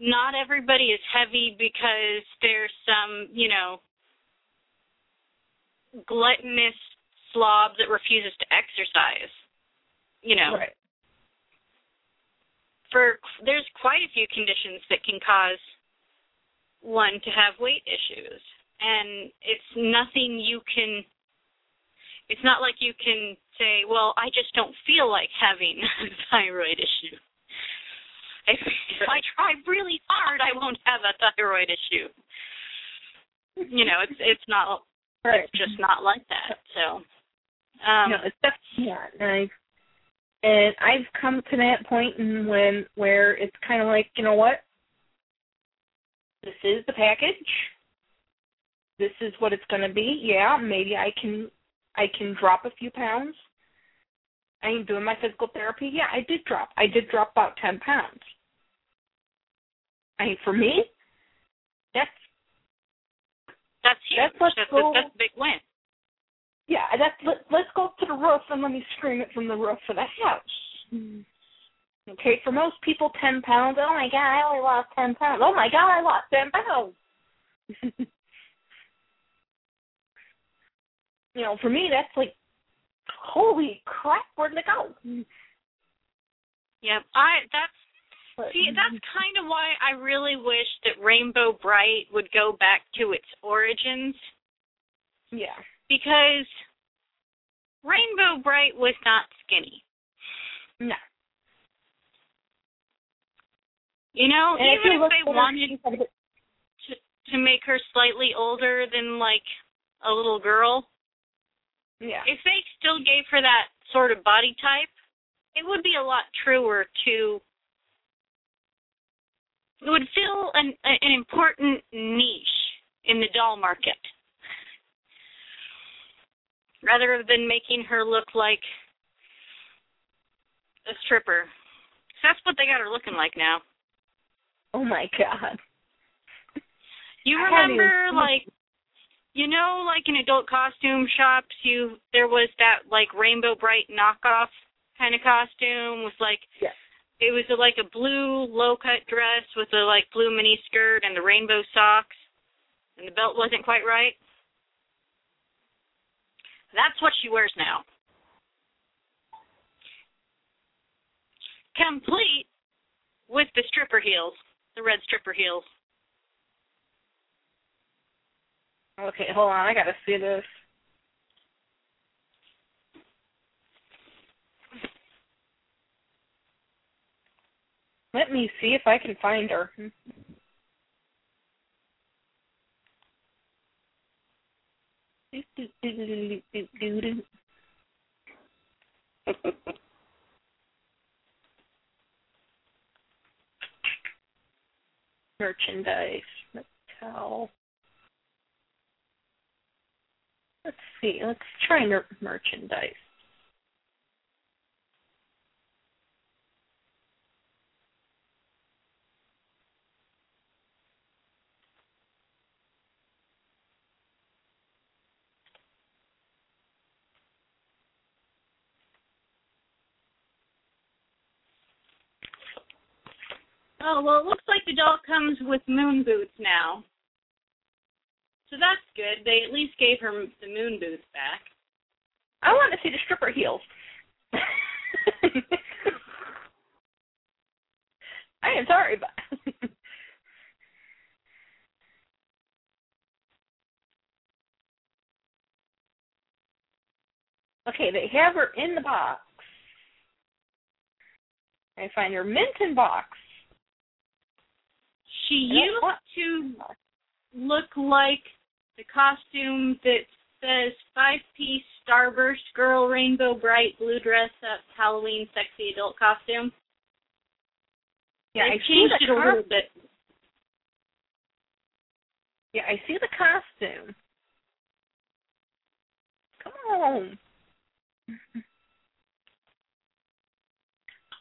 not everybody is heavy because there's some, you know, gluttonous slob that refuses to exercise, you know. Right. There's quite a few conditions that can cause one to have weight issues, and it's not like you can say, well, I just don't feel like having a thyroid issue. If I try really hard, I won't have a thyroid issue. You know, it's not... Right. It's just not like that. So, no, it's definitely not. And I've come to that point where it's kind of like, you know what? This is the package. This is what it's going to be. Yeah, maybe I can drop a few pounds. I am doing my physical therapy. Yeah, I did drop about 10 pounds. I mean, for me, that's huge. That's a big win. Yeah, let's go up to the roof and let me scream it from the roof of the house. Okay, for most people, 10 pounds. Oh, my God, I only lost 10 pounds. Oh, my God, I lost 10 pounds. You know, for me, that's like, holy crap, where did it go? Yeah, that's kind of why I really wish that Rainbow Bright would go back to its origins. Yeah. Because Rainbow Bright was not skinny. No. You know, and even if they wanted to make her slightly older than, like, a little girl, yeah. If they still gave her that sort of body type, it would be a lot truer to... It would fill an important niche in the doll market, rather than making her look like a stripper. That's what they got her looking like now. Oh, my God. You remember, like in adult costume shops, there was that, like, Rainbow Bright knockoff kind of costume with, like... Yeah. It was like a blue low-cut dress with a like blue mini skirt and the rainbow socks, and the belt wasn't quite right. That's what she wears now. Complete with the stripper heels, the red stripper heels. Okay, hold on. I got to see this. Let me see if I can find her. Merchandise. Let's see. Let's try merchandise. Oh, well, it looks like the doll comes with moon boots now. So that's good. They at least gave her the moon boots back. I want to see the stripper heels. I am sorry, but... Okay, they have her in the box. I find her mint in box. She used to look like the costume that says 5-piece starburst girl, rainbow bright, blue dress up, Halloween sexy adult costume. Yeah, I changed it a little bit. Yeah, I see the costume. Come on.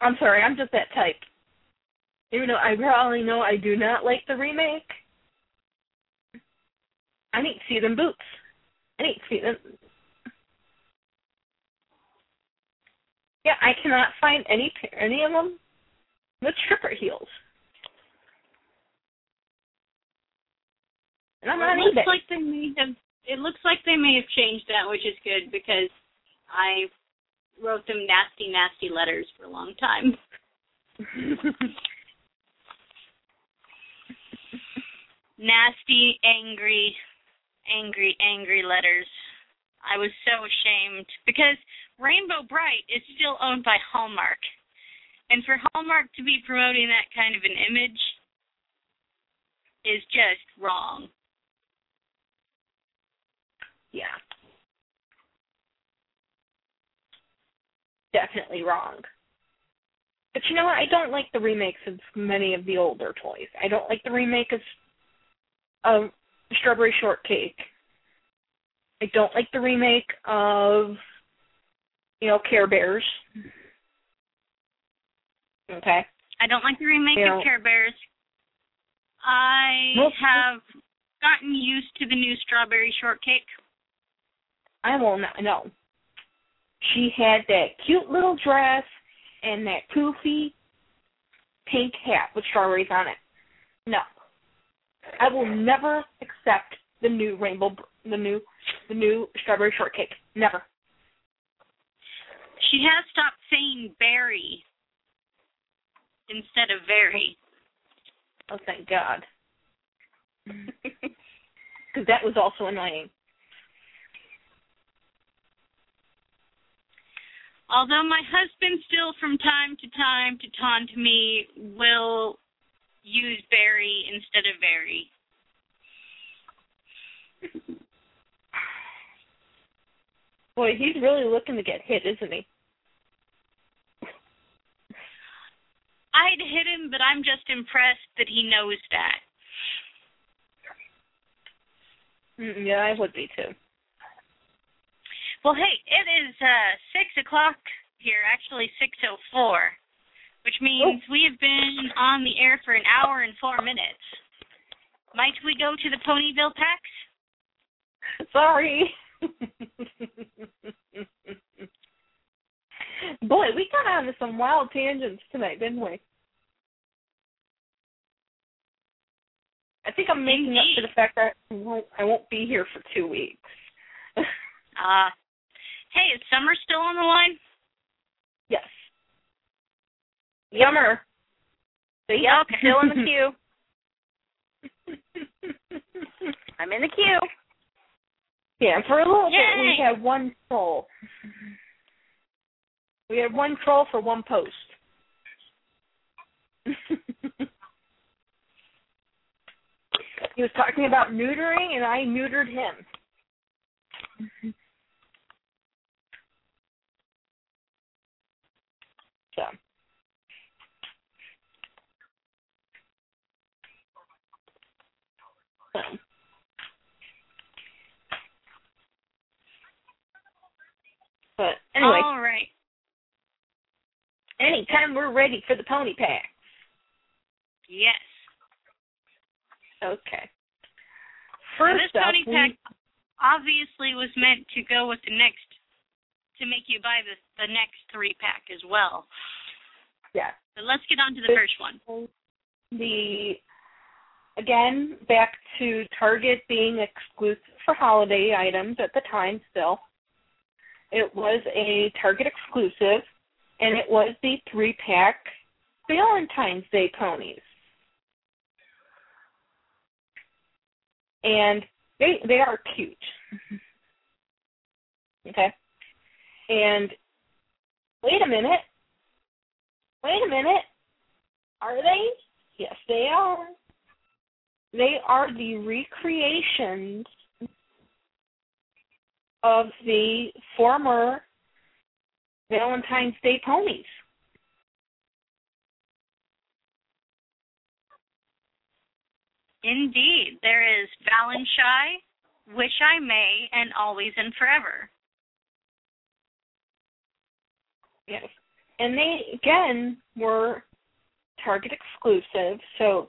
I'm sorry, I'm just that type. Even though I probably know I do not like the remake, I need to see them boots. I need to see them. Yeah, I cannot find any of them with stripper heels. And I'm on eBay. It looks like they may have changed that, which is good because I wrote them nasty, nasty letters for a long time. Nasty, angry letters. I was so ashamed because Rainbow Bright is still owned by Hallmark. And for Hallmark to be promoting that kind of an image is just wrong. Yeah. Definitely wrong. But you know what? I don't like the remakes of many of the older toys. I don't like the remake of Strawberry Shortcake. I don't like the remake of, Care Bears. Okay. I don't like the remake of Care Bears. I have gotten used to the new Strawberry Shortcake. I will not. No. She had that cute little dress and that poofy pink hat with strawberries on it. No. I will never accept the new new Strawberry Shortcake. Never. She has stopped saying berry instead of very. Oh, thank God. Because that was also annoying. Although my husband still from time to time to taunt me will use berry instead of very. Boy, he's really looking to get hit, isn't he? I'd hit him, but I'm just impressed that he knows that. Yeah, I would be too. Well, hey, it is 6 o'clock here, actually 6:04, which means we have been on the air for an hour and 4 minutes. Might we go to the Ponyville packs? Sorry. Boy, we got on to some wild tangents tonight, didn't we? I think I'm making up for the fact that I won't be here for 2 weeks. Hey, is Summer still on the line? Yes. Yummer. Yup, still in the queue. I'm in the queue. Yeah, for a little bit we had one troll. We had one troll for one post. He was talking about neutering, and I neutered him. So. But anyway. All right. Anytime we're ready for the pony pack. Yes. Okay. First up, this pony pack obviously was meant to go with the next. To make you buy the next 3-pack as well. Yeah. But let's get on to the first one. Again, back to Target being exclusive for holiday items at the time still. It was a Target exclusive, and it was the 3-pack Valentine's Day ponies. And they are cute. Okay. And wait a minute. Are they? Yes, they are. They are the recreations of the former Valentine's Day ponies. Indeed. There is Valentine's Shy, Wish I May, and Always and Forever. Yes. And they, again, were Target exclusive, so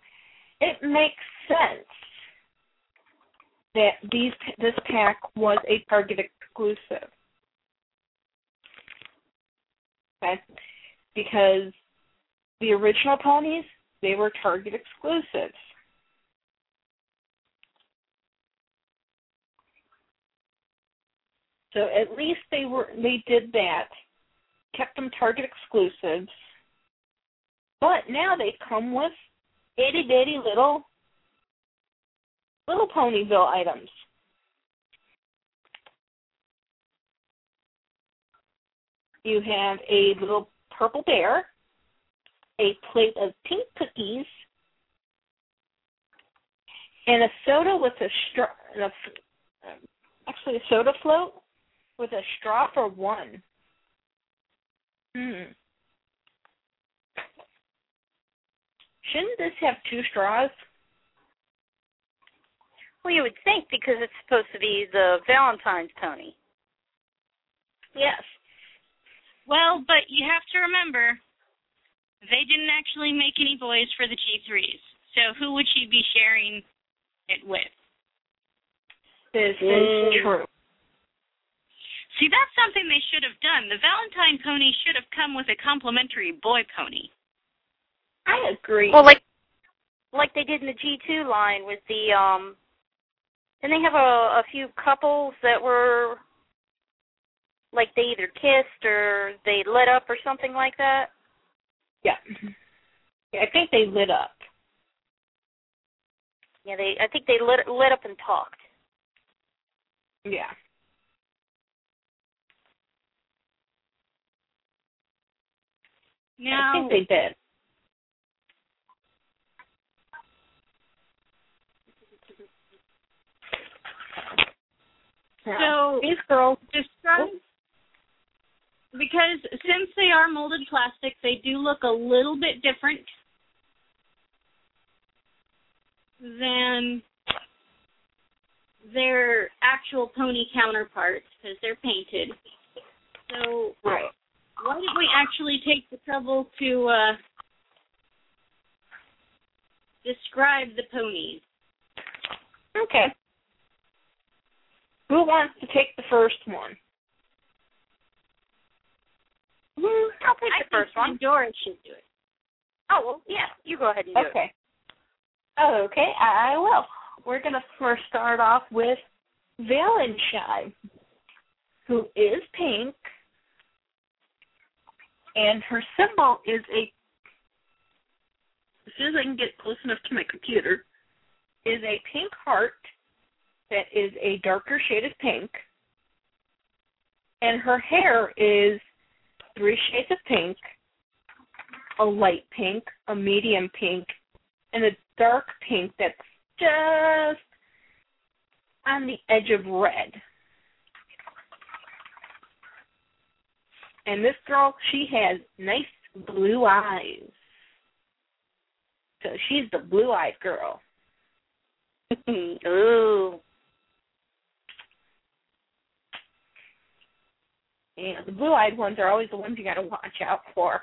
it makes sense that this pack was a Target exclusive. Okay? Because the original ponies, they were Target exclusives. So at least they did that, kept them Target exclusives, but now they come with itty bitty little Ponyville items. You have a little purple bear, a plate of pink cookies, and a soda with a soda float with a straw for one. Shouldn't this have 2 straws? Well, you would think, because it's supposed to be the Valentine's pony. Yes. Well, but you have to remember, they didn't actually make any boys for the G3s. So who would she be sharing it with? This is true. See, that's something they should have done. The Valentine pony should have come with a complimentary boy pony. I agree. Well, like they did in the G2 line with the, and they have a few couples that were, like, they either kissed or they lit up or something like that. Yeah, I think they lit up. Yeah, I think they lit up and talked. Yeah. Now, I think they did. So these girls, because since they are molded plastic, they do look a little bit different than their actual pony counterparts because they're painted. So right. Why didn't we actually take the trouble to describe the ponies? Okay. Who wants to take the first one? I'll take the first one. Doris should do it. Oh, well, yeah. You go ahead and do it. Okay, I will. We're going to first start off with Valentine, who is pink, and her symbol is a, as soon as I can get close enough to my computer, is a pink heart. That is a darker shade of pink, and her hair is 3 shades of pink, a light pink, a medium pink, and a dark pink that's just on the edge of red. And this girl, she has nice blue eyes. So she's the blue-eyed girl. Ooh. Yeah, the blue-eyed ones are always the ones you got to watch out for.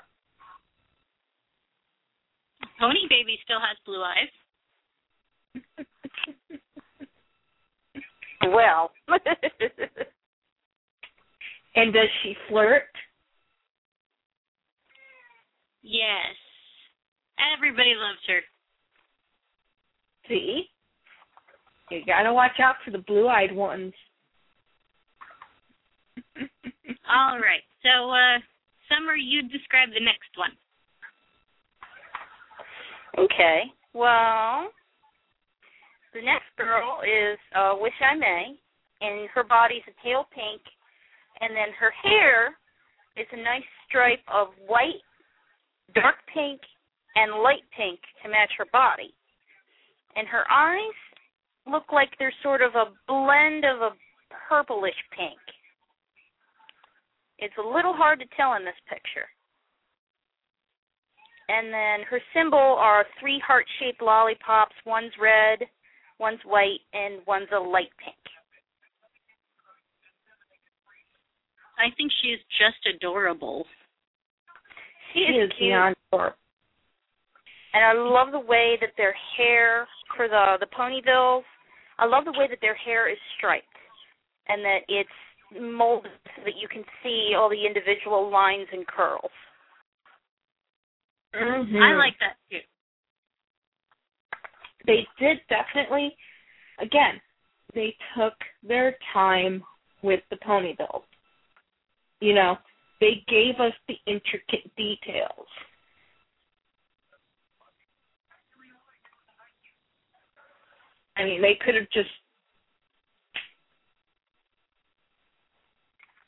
Pony Baby still has blue eyes. Well. And does she flirt? Yes. Everybody loves her. See? You gotta watch out for the blue-eyed ones. All right. So, Summer, you describe the next one. Okay. Well, the next girl is Wish I May, and her body's a pale pink, and then her hair is a nice stripe of white, dark pink, and light pink to match her body. And her eyes look like they're sort of a blend of a purplish pink. It's a little hard to tell in this picture. And then her symbol are three heart-shaped lollipops. One's red, one's white, and one's a light pink. I think she's just adorable. She is cute. Beyond adorable. And I love the way that their hair, for the ponytails, I love the way that their hair is striped and that it's molded so that you can see all the individual lines and curls. Mm-hmm. I like that too. They did definitely, again, they took their time with the ponytails. You know, they gave us the intricate details. I mean, they could have just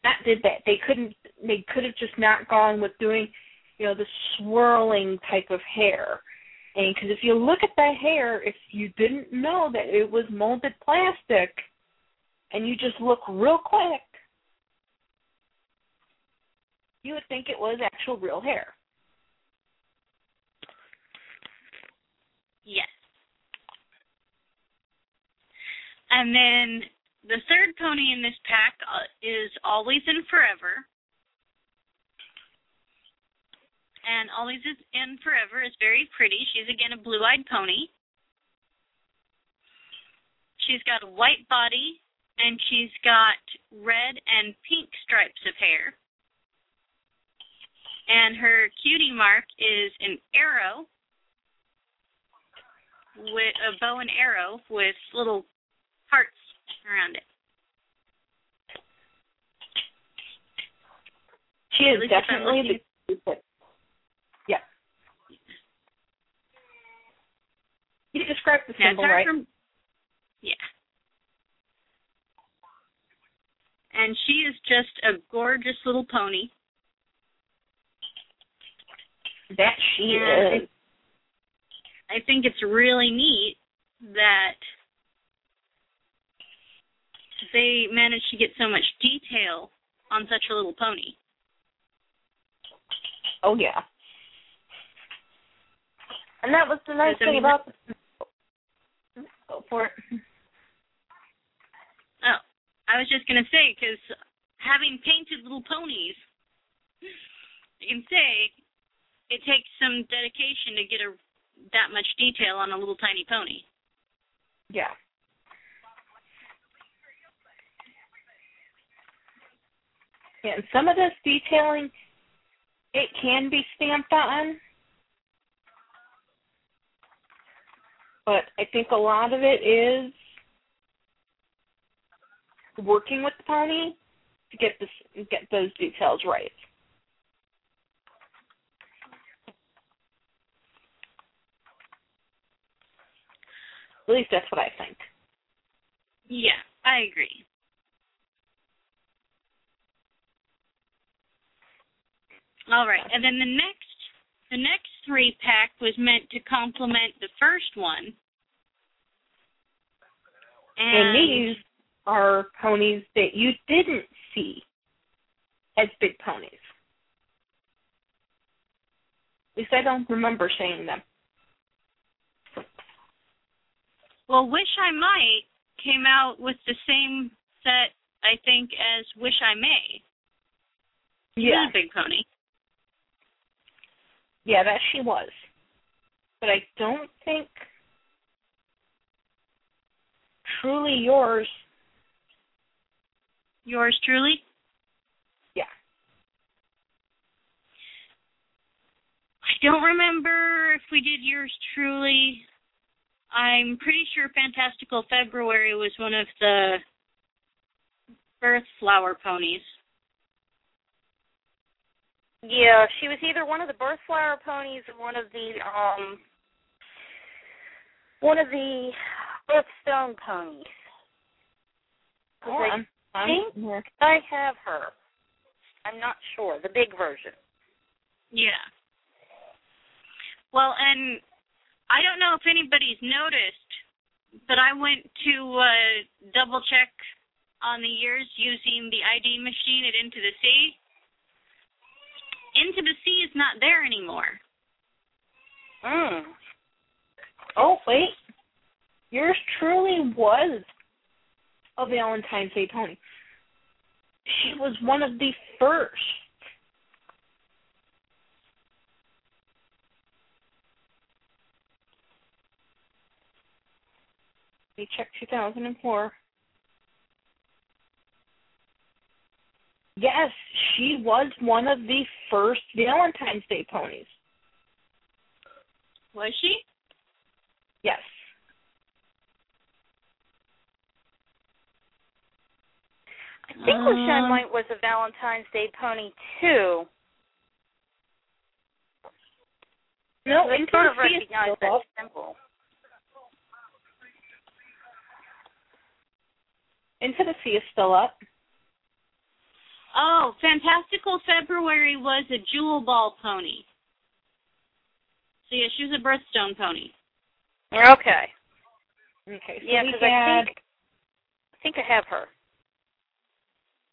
not did that. They could have just not gone with doing, you know, the swirling type of hair. And because if you look at that hair, if you didn't know that it was molded plastic, and you just look real quick, you would think it was actual real hair. Yes. And then the third pony in this pack is Always and Forever. And Always and Forever is very pretty. She's, again, a blue-eyed pony. She's got a white body, and she's got red and pink stripes of hair. And her cutie mark is an arrow, with a bow and arrow with little hearts around it. She is definitely the cutest. Yeah. You described the symbol, right? Yeah. And she is just a gorgeous little pony. That she is. I think it's really neat that they managed to get so much detail on such a little pony. Oh, yeah. And that was the nice thing about Go for it. Oh, I was just going to say, because having painted little ponies, you can say it takes some dedication to get that much detail on a little tiny pony. Yeah. And some of this detailing, it can be stamped on, but I think a lot of it is working with the pony to get those details right. At least that's what I think. Yeah, I agree. All right, and then the next three-pack was meant to complement the first one. And these are ponies that you didn't see as big ponies. At least I don't remember seeing them. Well, Wish I Might came out with the same set, I think, as Wish I May. Yeah. She's a big pony. Yeah, that she was. But I don't think Truly Yours. Yours Truly? Yeah. I don't remember if we did Yours Truly I'm pretty sure Fantastical February was one of the Earth flower ponies. Yeah, she was either one of the birth flower ponies or one of the birthstone ponies. Oh, I think I have her. I'm not sure. The big version. Yeah. Well, and I don't know if anybody's noticed, but I went to double check on the years using the ID machine at Into the Sea. Into the Sea is not there anymore. Mm. Oh, wait. Yours Truly was a Valentine's Day pony. She was one of the first. Let me check 2004. Yes, she was one of the first Valentine's Day ponies. Was she? Yes. I think Wish I Might was a Valentine's Day pony, too. No, so I sort of recognize that symbol. Into the Sea is still up. Oh, Fantastical February was a jewel ball pony. So, yeah, she was a birthstone pony. Okay. Okay. So yeah, because I think I have her.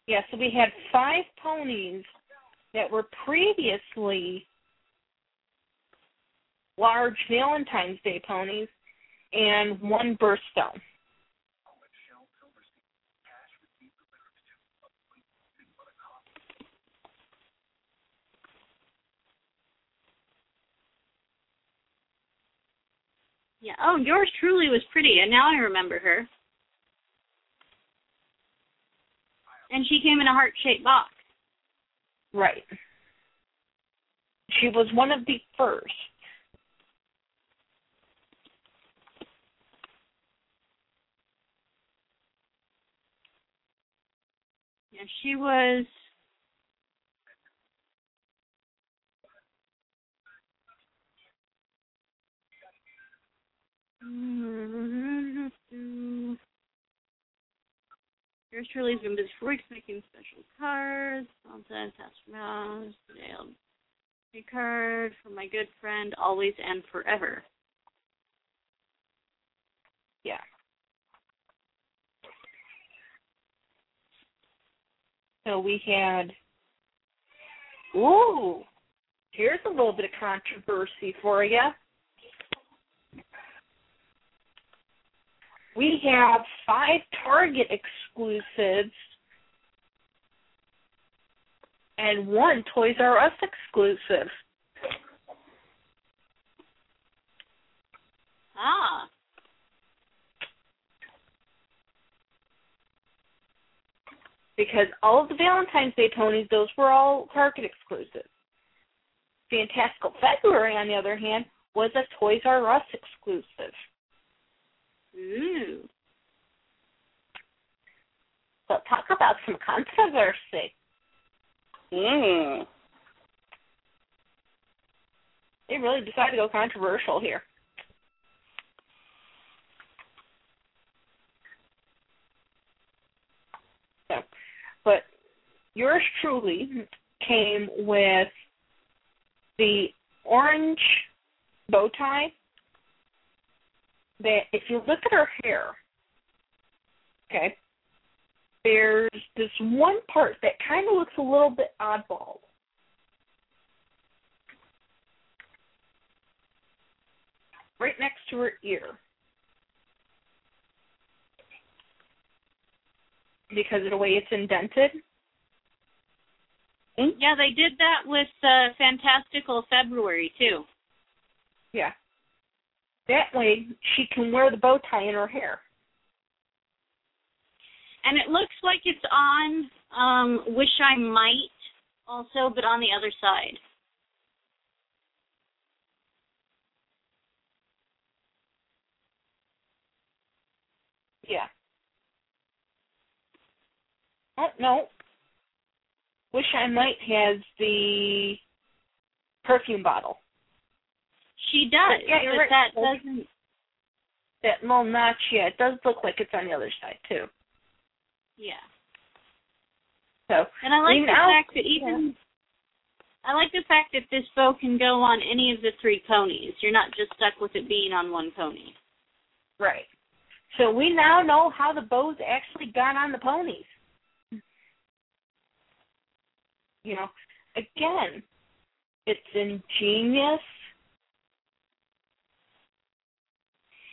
Yeah, so we had 5 ponies that were previously large Valentine's Day ponies and 1 birthstone. Yeah. Oh, Yours Truly was pretty, and now I remember her. And she came in a heart-shaped box. Right. She was one of the first. Yeah, she was... Yours Truly has been busy for weeks making special cards. Nonsense, astronauts, nailed a card for my good friend, Always and Forever. Yeah. So we had, ooh, here's a little bit of controversy for you. We have 5 Target exclusives and 1 Toys R Us exclusive. Ah. Because all of the Valentine's Day ponies, those were all Target exclusives. Fantastical February, on the other hand, was a Toys R Us exclusive. Ooh. So talk about some controversy. Mm. They really decided to go controversial here. So, but Yours Truly came with the orange bow tie. That if you look at her hair, okay, there's this one part that kind of looks a little bit oddball. Right next to her ear. Because of the way it's indented. Yeah, they did that with Fantastical February, too. Yeah. That way, she can wear the bow tie in her hair. And it looks like it's on Wish I Might also, but on the other side. Yeah. Oh, no. Wish I Might has the perfume bottle. She does. Yeah, you're right. That doesn't... That little notch, yeah, it does look like it's on the other side, too. Yeah. So, and I like the fact that even... I like the fact that this bow can go on any of the three ponies. You're not just stuck with it being on one pony. Right. So we now know how the bows actually got on the ponies. You know, again, it's ingenious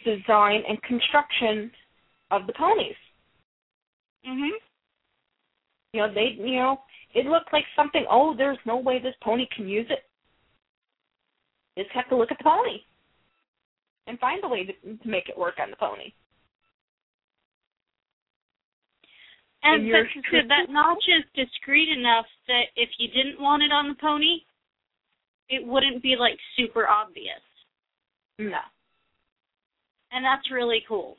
design and construction of the ponies. Mhm. You know, it looked like something, oh, there's no way this pony can use it. Just have to look at the pony and find a way to make it work on the pony. And but that notch is discreet enough that if you didn't want it on the pony, it wouldn't be, like, super obvious. No. And that's really cool.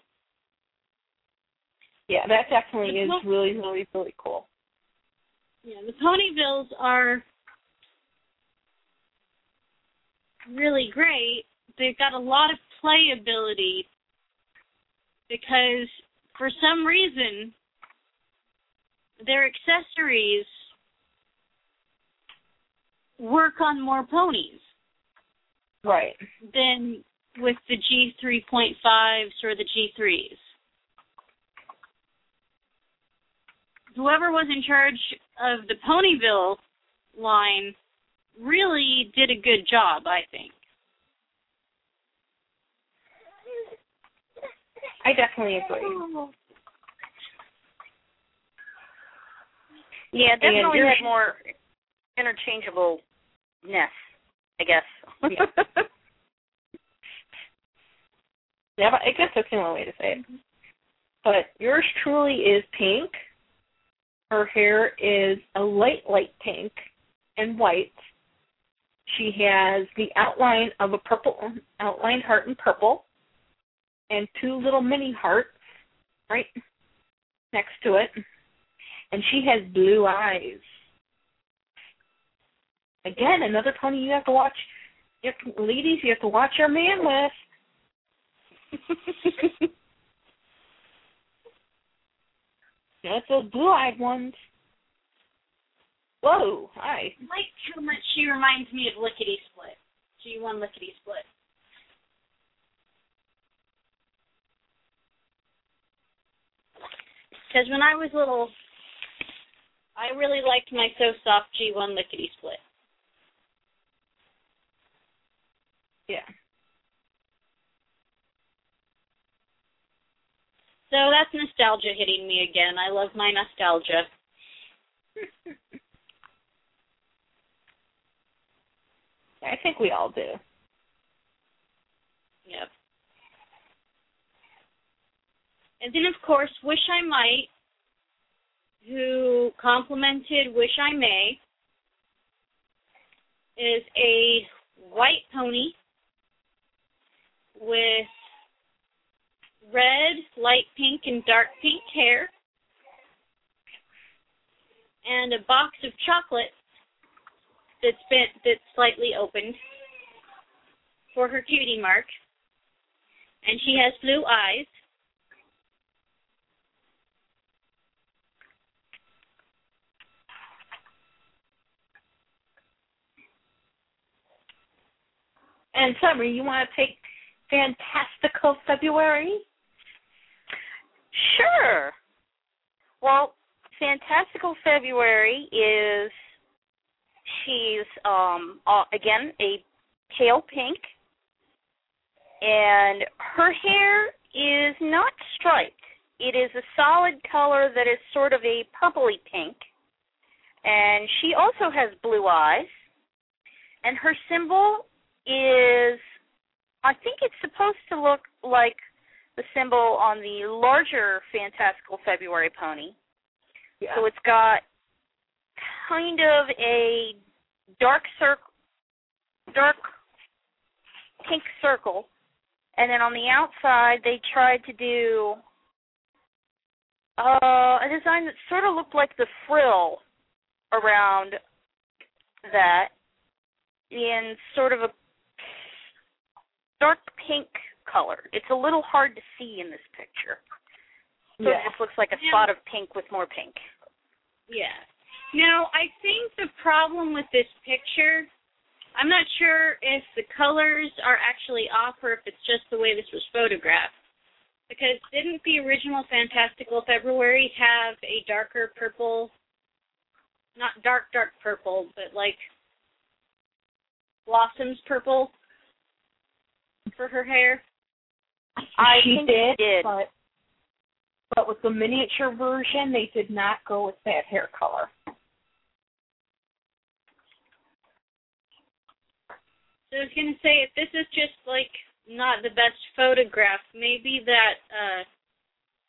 Yeah, that definitely is really, really, really cool. Yeah, the ponyvilles are really great. They've got a lot of playability because for some reason their accessories work on more ponies. Right. Than with the G3.5s or the G3s. Whoever was in charge of the Ponyville line really did a good job, I think. I definitely agree. Yeah, definitely had more interchangeableness, I guess. Yeah. Yeah, but I guess that's the only way to say it. But yours truly is pink. Her hair is a light, light pink and white. She has the outline of a purple, outlined heart in purple, and two little mini hearts right next to it. And she has blue eyes. Again, another pony you have to watch. Ladies, you have to watch your man with. Yeah, it's those blue-eyed ones. Whoa, hi. I like how much she reminds me of Lickety Split. G1 Lickety Split. Because when I was little, I really liked my so-soft G1 Lickety Split. Yeah. So that's nostalgia hitting me again. I love my nostalgia. I think we all do. Yep. And then, of course, Wish I Might, who complimented Wish I May, is a white pony with red, light pink, and dark pink hair, and a box of chocolates that's slightly opened for her cutie mark, and she has blue eyes. And Summer, you want to take Fantastical February? Sure. Well, Fantastical February is, she's, again, a pale pink, and her hair is not striped. It is a solid color that is sort of a purpley pink, and she also has blue eyes, and her symbol is, I think it's supposed to look like the symbol on the larger Fantastical February pony. Yeah. So it's got kind of a dark pink circle. And then on the outside, they tried to do a design that sort of looked like the frill around that in sort of a dark pink color. It's a little hard to see in this picture. So yeah. It just looks like a spot of pink with more pink. Yeah. Now, I think the problem with this picture, I'm not sure if the colors are actually off or if it's just the way this was photographed. Because didn't the original Fantastical February have a darker purple, not dark purple, but like Blossom's purple for her hair? I think she did. But with the miniature version, they did not go with that hair color. So I was going to say, if this is just, like, not the best photograph, maybe that,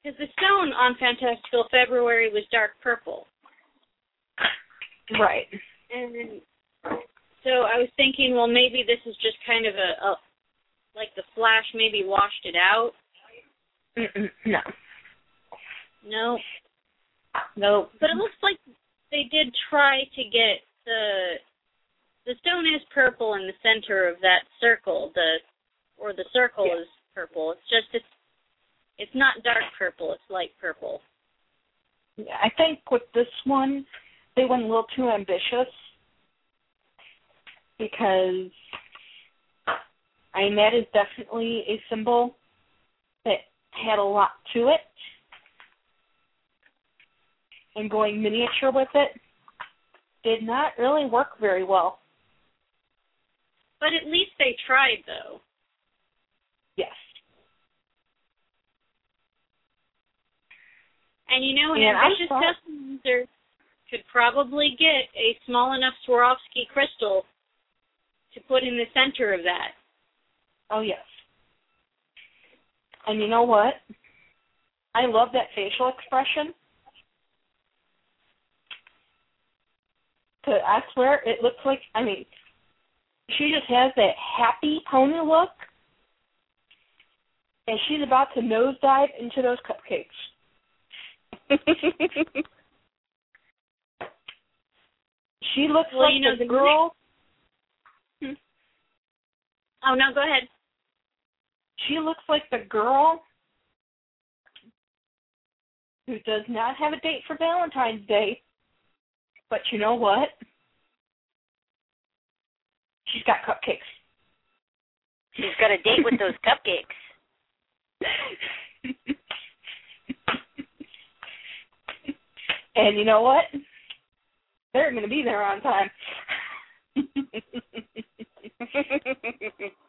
because the stone on Fantastical February was dark purple. Right. And then, so I was thinking, well, maybe this is just kind of a like the Flash maybe washed it out. No. But it looks like they did try to get the stone is purple in the center of that circle. The circle is purple. It's just it's not dark purple. It's light purple. Yeah, I think with this one, they went a little too ambitious because I mean that is definitely a symbol that had a lot to it. And going miniature with it did not really work very well. But at least they tried, though. Yes. And you know, an ambitious custom user could probably get a small enough Swarovski crystal to put in the center of that. Oh, yes. And you know what? I love that facial expression. But I swear, it looks like, I mean, she just has that happy pony look, and she's about to nosedive into those cupcakes. She looks like the girl. Oh, no, go ahead. She looks like the girl who does not have a date for Valentine's Day. But you know what? She's got cupcakes. She's got a date with those cupcakes. And you know what? They're going to be there on time.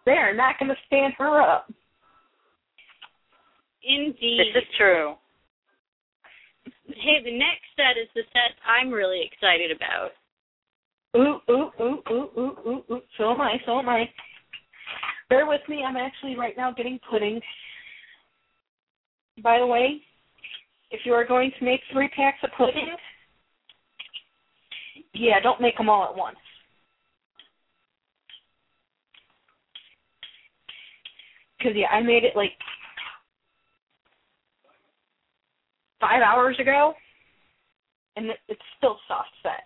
They are not going to stand her up. Indeed. This is true. Hey, the next set is the set I'm really excited about. Ooh. So am I. Bear with me. I'm actually right now getting pudding. By the way, if you are going to make 3 packs of pudding, don't make them all at once. Because, I made it like 5 hours ago, and it's still soft set.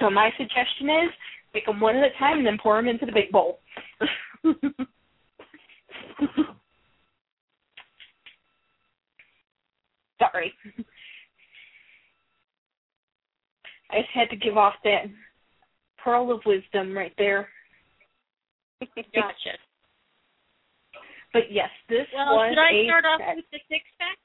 So my suggestion is make them one at a time and then pour them into the big bowl. Sorry. I just had to give off that pearl of wisdom right there. Gotcha. But yes, this was a should I start off with the 6-pack?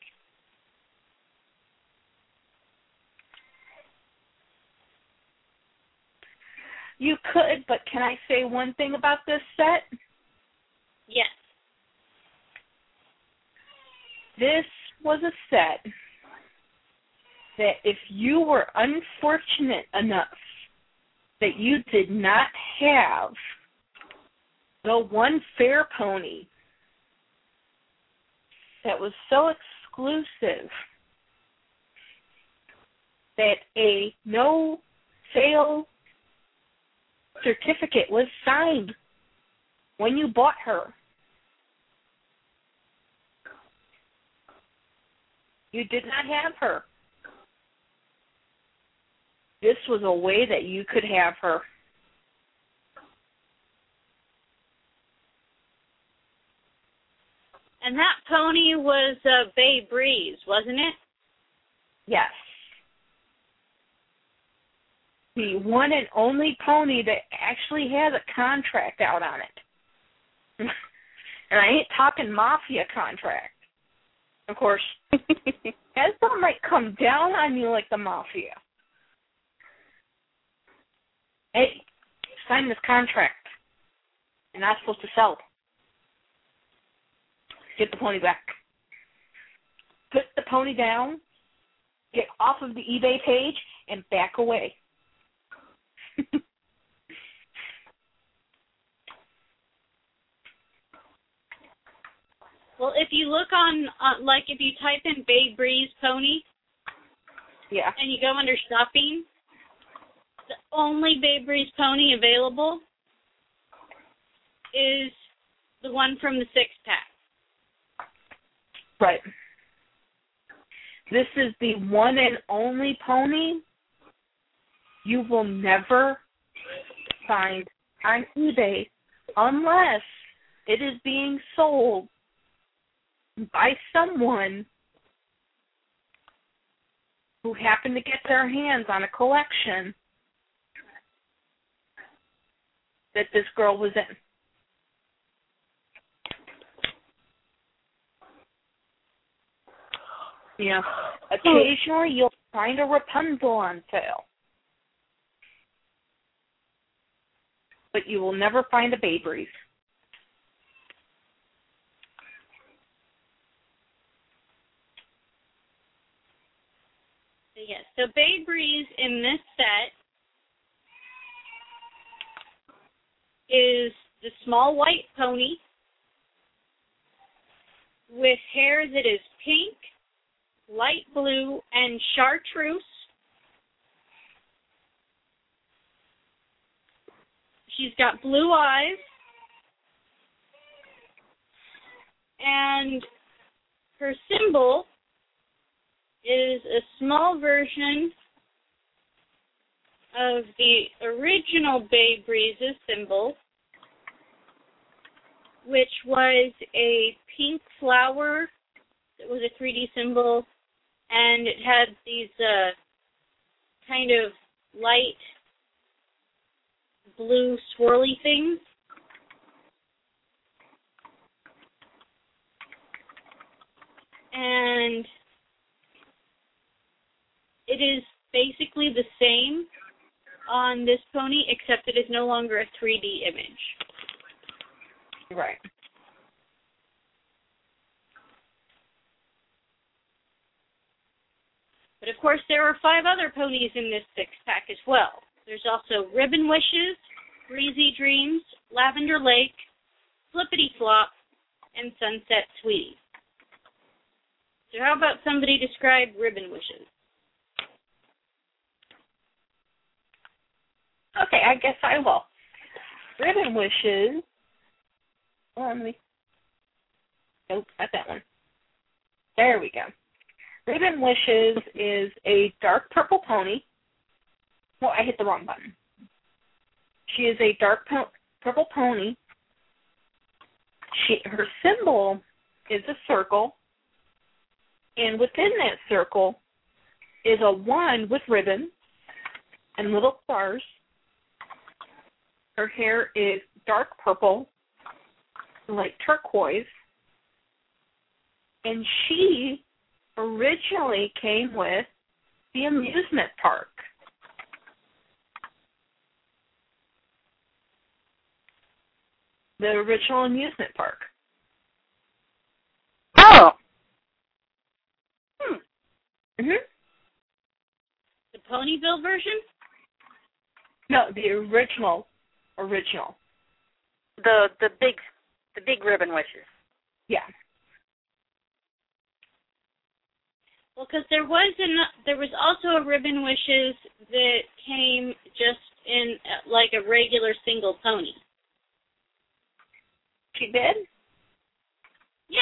You could, but can I say one thing about this set? Yes. This was a set that if you were unfortunate enough that you did not have the one fair pony that was so exclusive that a no-sale certificate was signed when you bought her. You did not have her. This was a way that you could have her. And that pony was Bay Breeze, wasn't it? Yes. The one and only pony that actually has a contract out on it. And I ain't talking mafia contract. Of course, Hasbro might come down on you like the mafia. Hey, sign this contract. You're not supposed to sell. Get the pony back. Put the pony down, get off of the eBay page, and back away. Well, if you look on, like if you type in Bay Breeze pony, yeah, and you go under shopping, the only Bay Breeze pony available is the one from the 6-pack. Right. This is the one and only pony you will never find on eBay unless it is being sold by someone who happened to get their hands on a collection that this girl was in. You know, occasionally you'll find a Rapunzel on sale, but you will never find a Bay Breeze. Yes, so Bay Breeze in this set is the small white pony with hair that is pink, light blue, and chartreuse. She's got blue eyes, and her symbol is a small version of the original Bay Breeze's symbol, which was a pink flower that was a 3D symbol. And it had these kind of light blue swirly things. And it is basically the same on this pony, except it is no longer a 3D image. Right. But, of course, there are 5 other ponies in this 6-pack as well. There's also Ribbon Wishes, Breezy Dreams, Lavender Lake, Flippity Flop, and Sunset Sweetie. So how about somebody describe Ribbon Wishes? Okay, I guess I will. Ribbon Wishes. Nope, not that one. There we go. Ribbon Wishes is a dark purple pony. Well, I hit the wrong button. She is a dark purple pony. Her symbol is a circle, and within that circle is a 1 with ribbons and little stars. Her hair is dark purple, like turquoise, and she originally came with the amusement park. The original amusement park. Oh. Hmm. Mhm. The Ponyville version? No, the original. The big Ribbon Wishes. Yeah. Well, because there was also a Ribbon Wishes that came just in like a regular single pony. She did? Yeah.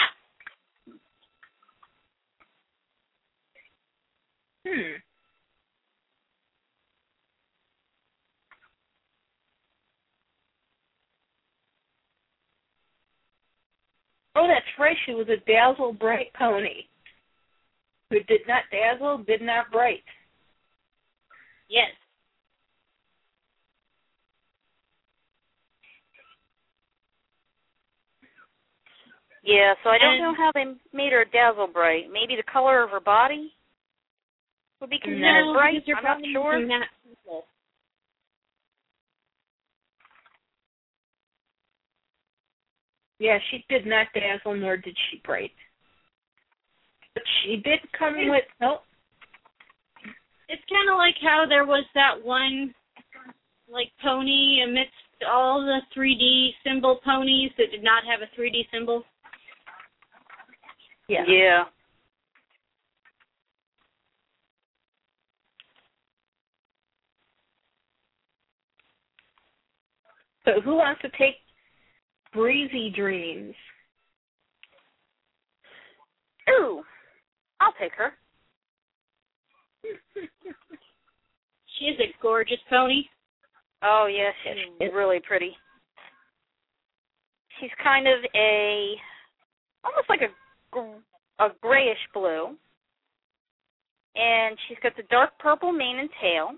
Oh, that's right. She was a dazzle bright pony who did not dazzle, did not bright. Yes. Yeah, so I don't know how they made her dazzle bright. Maybe the color of her body would be considered bright. I'm not sure. Yeah, she did not dazzle, nor did she bright. But she did come with help. It's kind of like how there was that one, like, pony amidst all the 3D symbol ponies that did not have a 3D symbol. Yeah. Yeah. So who wants to take Breezy Dreams? Ooh, I'll take her. She is a gorgeous pony. Oh, yes, she's really pretty. She's kind of almost like a grayish blue. And she's got the dark purple mane and tail.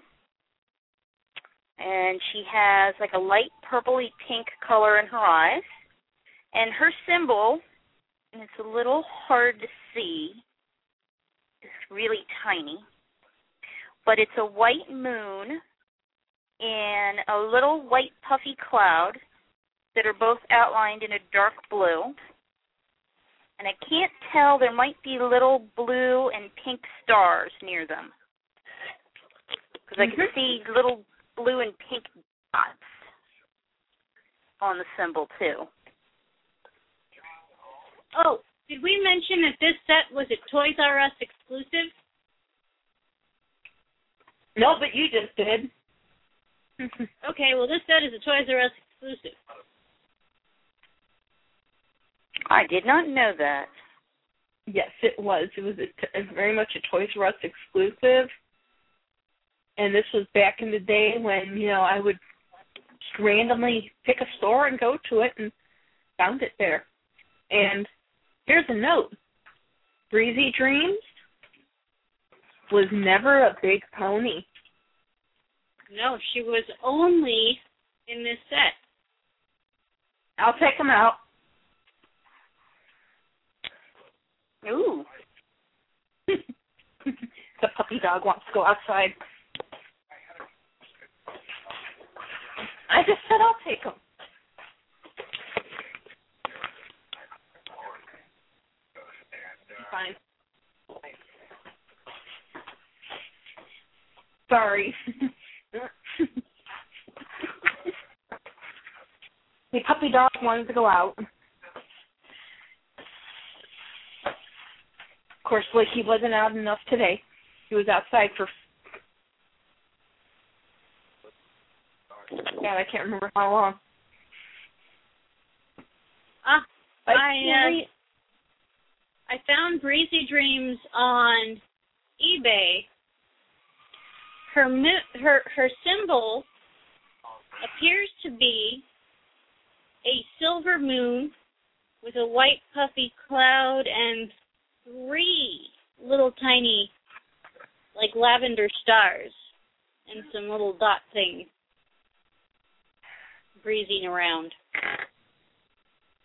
And she has like a light purpley pink color in her eyes. And her symbol, and it's a little hard to see, it's really tiny, but it's a white moon and a little white puffy cloud that are both outlined in a dark blue. And I can't tell, there might be little blue and pink stars near them. Because I can see little blue and pink dots on the symbol, too. Oh, did we mention that this set was a Toys R Us exclusive? No, but you just did. Okay, well, this set is a Toys R Us exclusive. I did not know that. Yes, it was. It was very much a Toys R Us exclusive. And this was back in the day when, you know, I would randomly pick a store and go to it and found it there. And here's a note. Breezy Dreams was never a big pony. No, she was only in this set. I'll take them out. Ooh. The puppy dog wants to go outside. I just said I'll take them. Fine. Sorry. The puppy dog wanted to go out. Of course, Licky wasn't out enough today. He was outside for... God, I can't remember how long. I found Breezy Dreams on eBay. Her symbol appears to be a silver moon with a white puffy cloud and three little tiny, like, lavender stars and some little dot things breezing around.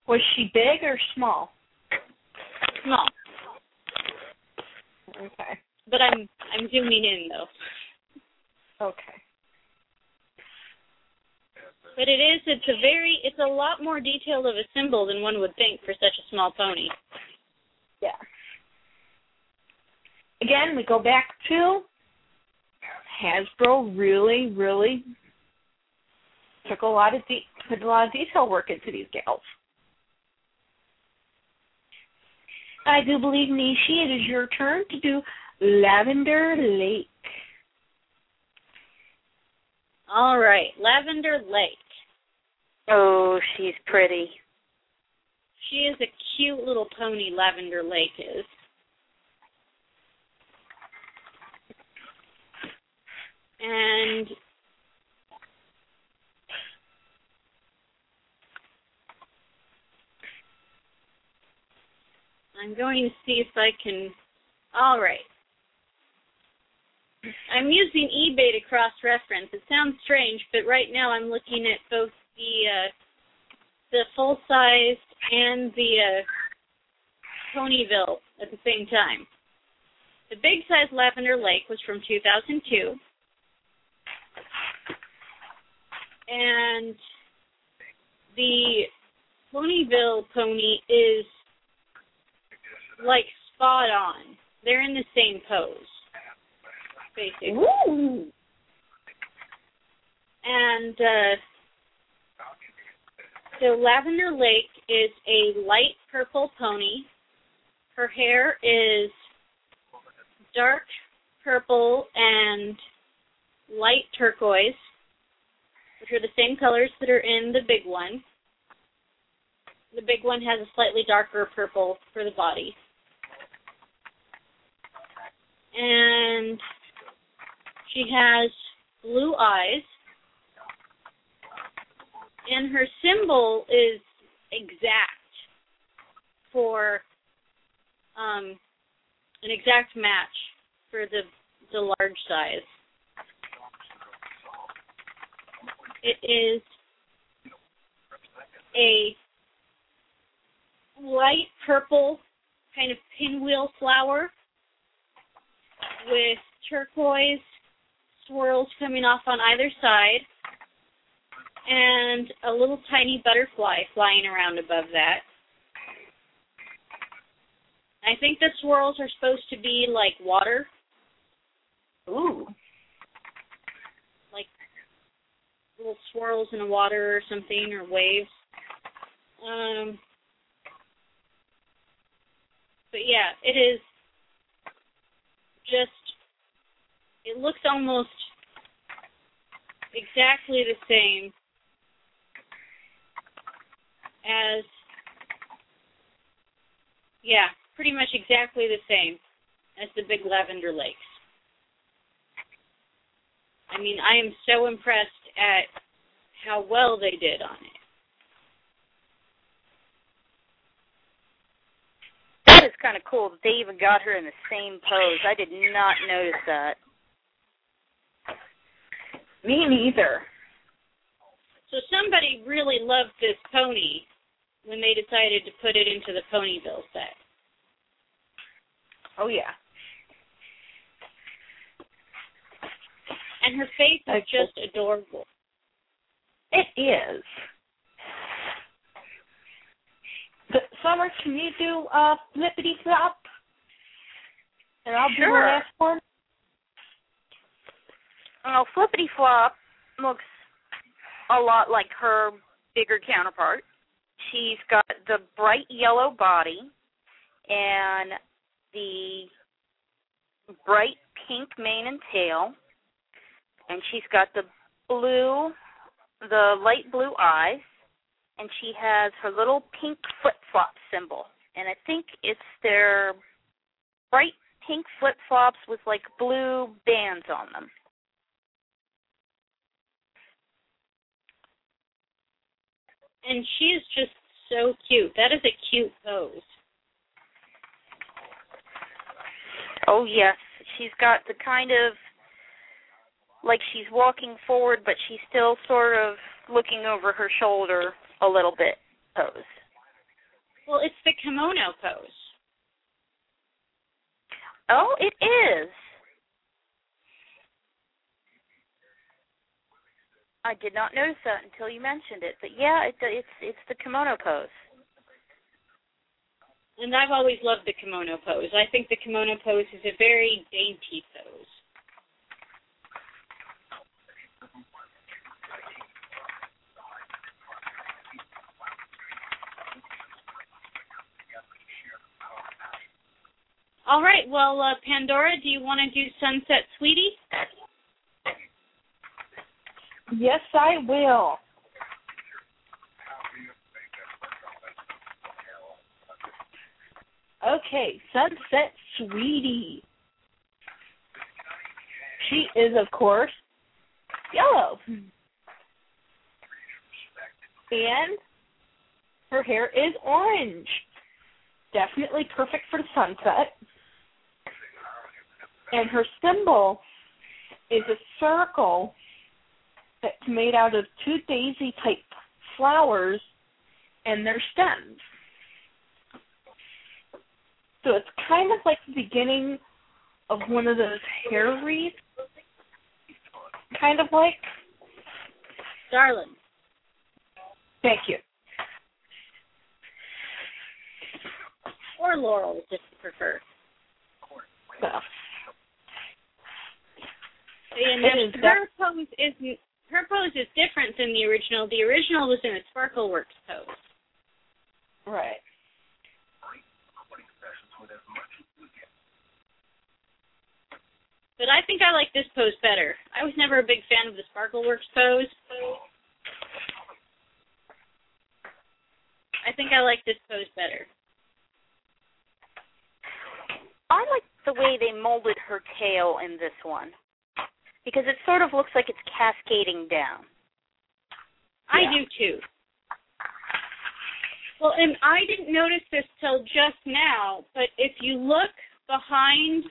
Was she big or small? Small. Okay. But I'm zooming in, though. Okay. But it's a lot more detailed of a symbol than one would think for such a small pony. Yeah. Again, we go back to Hasbro really, really put a lot of detail work into these gals. I do believe, Nishi, it is your turn to do Lavender Lake. All right, Lavender Lake. Oh, she's pretty. She is a cute little pony, Lavender Lake is. And I'm going to see if I can... All right. I'm using eBay to cross-reference. It sounds strange, but right now I'm looking at both the full-sized and the Ponyville at the same time. The big-sized Lavender Lake was from 2002. And the Ponyville pony is like spot on. They're in the same pose, basically. Ooh. And so Lavender Lake is a light purple pony. Her hair is dark purple and light turquoise, which are the same colors that are in the big one. The big one has a slightly darker purple for the body. And she has blue eyes. And her symbol is exact for an exact match for the large size. It is a light purple kind of pinwheel flower with turquoise swirls coming off on either side and a little tiny butterfly flying around above that. I think the swirls are supposed to be like water. Ooh. Like little swirls in the water or something, or waves. But yeah, it is just, it looks almost exactly the same as, yeah, pretty much exactly the same as the big Lavender Lakes. I mean, I am so impressed at how well they did on it. It's kind of cool that they even got her in the same pose. I did not notice that. Me neither. So somebody really loved this pony when they decided to put it into the Ponyville set. Oh, yeah. And her face is just adorable. It is. But Summer, can you do Flippity Flop? And I'll do the last one. Oh, Flippity Flop looks a lot like her bigger counterpart. She's got the bright yellow body and the bright pink mane and tail. And she's got the light blue eyes. And she has her little pink flip-flop symbol. And I think it's their bright pink flip-flops with, like, blue bands on them. And she is just so cute. That is a cute pose. Oh, yes. She's got the kind of, like, she's walking forward, but she's still sort of looking over her shoulder a little bit pose. Well, it's the kimono pose. Oh, it is. I did not notice that until you mentioned it, but yeah, it's the kimono pose. And I've always loved the kimono pose. I think the kimono pose is a very dainty pose. All right, well, Pandora, do you want to do Sunset Sweetie? Yes, I will. Okay, Sunset Sweetie. She is, of course, yellow. And her hair is orange. Definitely perfect for the sunset. And her symbol is a circle that's made out of two daisy-type flowers and their stems. So it's kind of like the beginning of one of those hair wreaths. Kind of like. Darling. Thank you. Or laurel, if you prefer. So. And her pose is different than the original. The original was in a SparkleWorks pose. Right. But I think I like this pose better. I was never a big fan of the SparkleWorks pose. I think I like this pose better. I like the way they molded her tail in this one, because it sort of looks like it's cascading down. Yeah. I do, too. Well, and I didn't notice this till just now, but if you look behind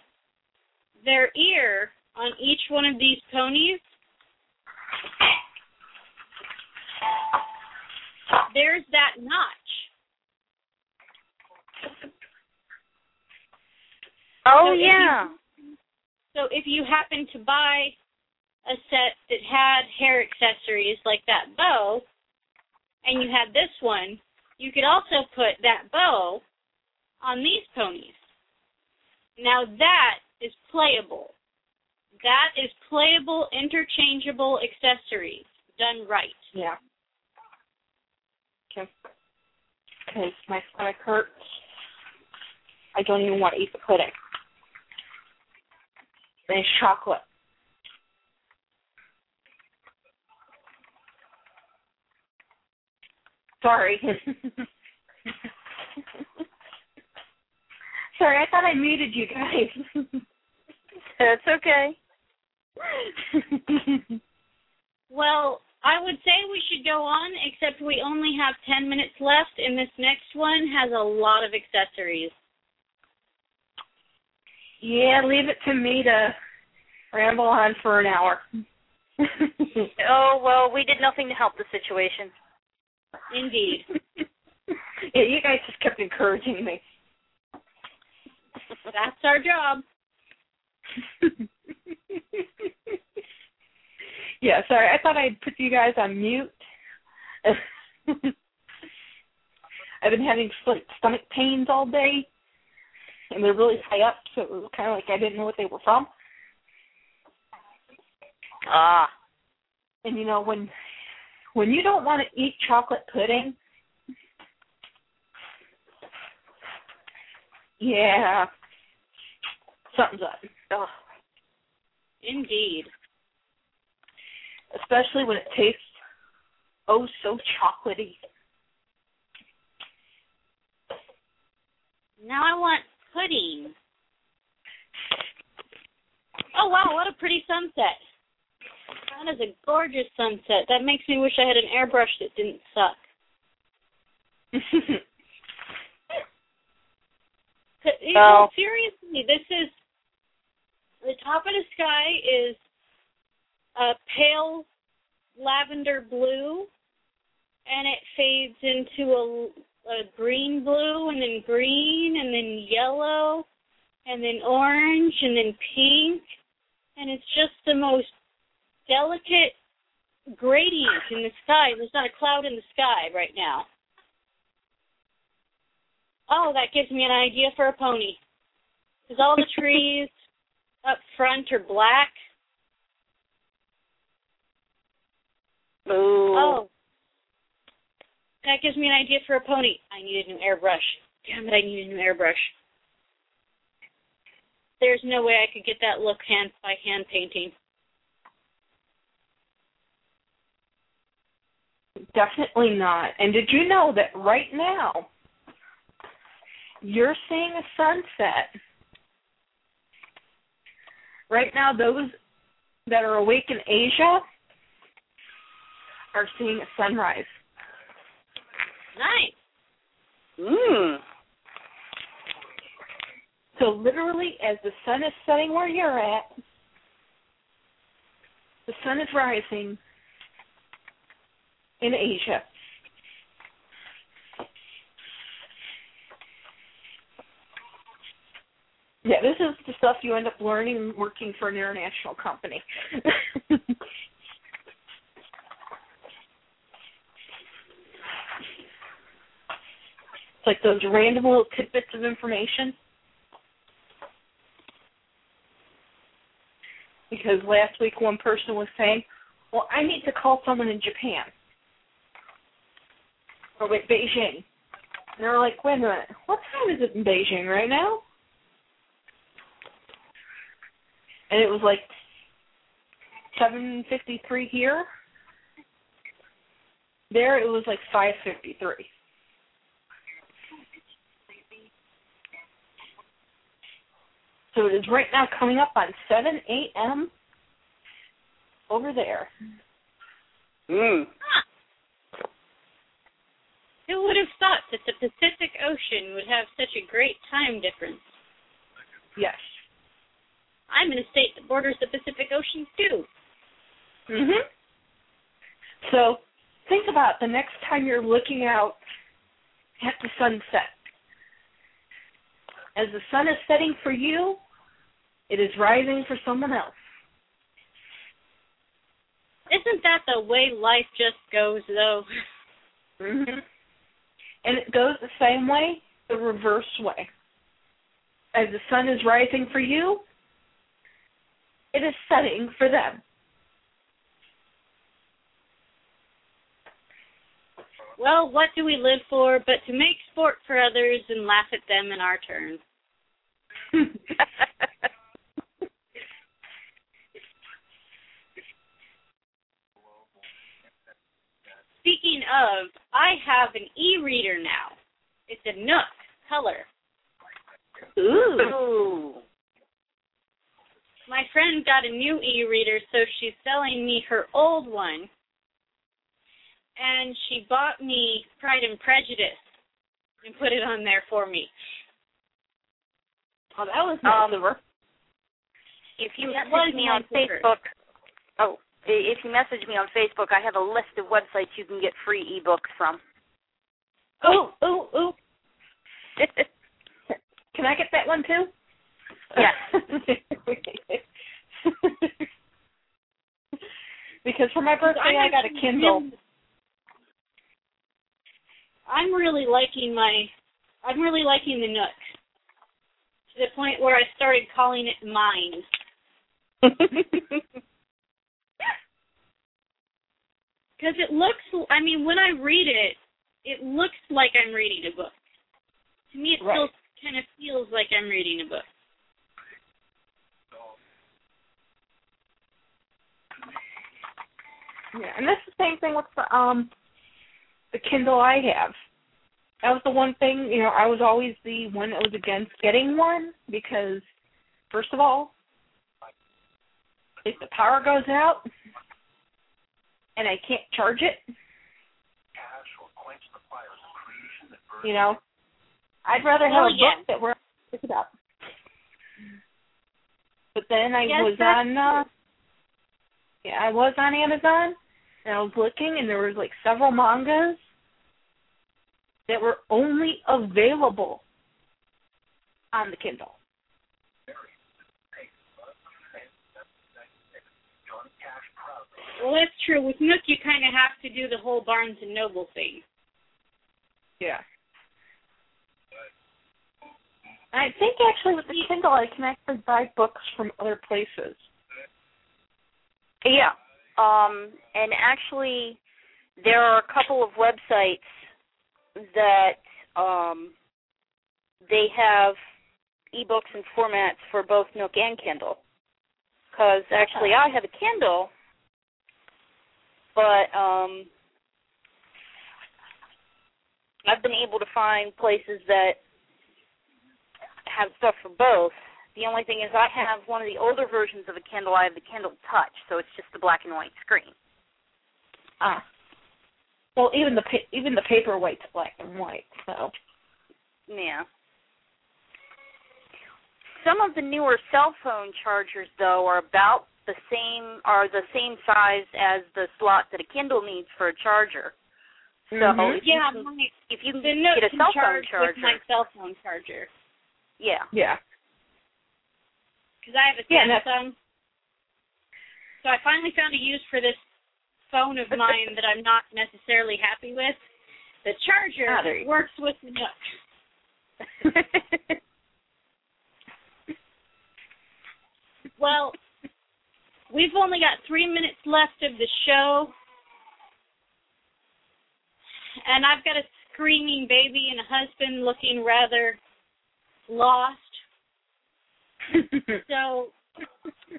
their ear on each one of these ponies, there's that notch. Oh, so yeah. If you happen to buy a set that had hair accessories like that bow, and you had this one, you could also put that bow on these ponies. Now that is playable. That is playable, interchangeable accessories done right. Yeah. Okay. Because my stomach hurts. I don't even want to eat the pudding. There's chocolate. Sorry. Sorry, I thought I muted you guys. That's okay. Well, I would say we should go on, except we only have 10 minutes left, and this next one has a lot of accessories. Yeah, leave it to me to ramble on for an hour. Oh, well, we did nothing to help the situation. Indeed. Yeah, you guys just kept encouraging me. That's our job. Yeah, sorry, I thought I'd put you guys on mute. I've been having stomach pains all day. And they're really high up, so it was kind of like I didn't know what they were from. Ah. And, you know, when you don't want to eat chocolate pudding, yeah, something's up. Ugh. Indeed. Especially when it tastes oh so chocolatey. Now I want pudding. Oh, wow, what a pretty sunset. That is a gorgeous sunset. That makes me wish I had an airbrush that didn't suck. You know, seriously, this is... The top of the sky is a pale lavender blue, and it fades into a green blue, and then green, and then yellow, and then orange, and then pink, and it's just the most delicate gradient in the sky. There's not a cloud in the sky right now. Oh, that gives me an idea for a pony, because all the trees up front are black. Ooh. Oh. That gives me an idea for a pony. I need a new airbrush. Damn it, I need a new airbrush. There's no way I could get that look hand by hand painting. Definitely not. And did you know that right now you're seeing a sunset? Right now, those that are awake in Asia are seeing a sunrise. Nice. Mmm. So literally, as the sun is setting where you're at, the sun is rising in Asia. Yeah, this is the stuff you end up learning working for an international company. It's like those random little tidbits of information. Because last week one person was saying, well, I need to call someone in Japan. Or wait, Beijing. And they were like, wait a minute, what time is it in Beijing right now? And it was like 7:53 here. There it was like 5:53. So it is right now coming up on 7 a.m. over there. Mm. Huh. Who would have thought that the Pacific Ocean would have such a great time difference? Yes. I'm in a state that borders the Pacific Ocean, too. Mm-hmm. So think about the next time you're looking out at the sunset. As the sun is setting for you, it is rising for someone else. Isn't that the way life just goes, though? Mm-hmm. And it goes the same way, the reverse way. As the sun is rising for you, it is setting for them. Well, what do we live for but to make sport for others and laugh at them in our turn? Speaking of, I have an e-reader now. It's a Nook color. Ooh. My friend got a new e-reader, so she's selling me her old one. And she bought me Pride and Prejudice and put it on there for me. Oh, that was nice. If you message me on Facebook, I have a list of websites you can get free ebooks from. Oh. Can I get that one too? Yes. Because for my birthday, I got a Kindle. I'm really liking the Nook to the point where I started calling it mine. Because when I read it, it looks like I'm reading a book. To me, it still kind of feels like I'm reading a book. Yeah, and that's the same thing with the Kindle I have. That was the one thing, you know, I was always the one that was against getting one because, first of all, if the power goes out and I can't charge it, you know, I'd rather have a book that where I pick it up. But then I was on Amazon, and I was looking, and there was like several mangas that were only available on the Kindle. Well, that's true. With Nook, you kind of have to do the whole Barnes & Noble thing. Yeah. I think actually with the Kindle, I can actually buy books from other places. Yeah, and actually there are a couple of websites that they have ebooks and formats for both Nook and Kindle. Because actually I have a Kindle, but I've been able to find places that have stuff for both. The only thing is I have one of the older versions of a Kindle. I have the Kindle Touch, so it's just the black and white screen. Ah. Well, even the paperweight's black and white, so. Yeah. Some of the newer cell phone chargers, though, are about the same size as the slot that a Kindle needs for a charger. So if you can get a cell phone charger. With my cell phone charger. Yeah. Yeah. Because I have a Samsung. So I finally found a use for this phone of mine that I'm not necessarily happy with. The charger works with the Nook. Well, we've only got 3 minutes left of the show, and I've got a screaming baby and a husband looking rather lost. So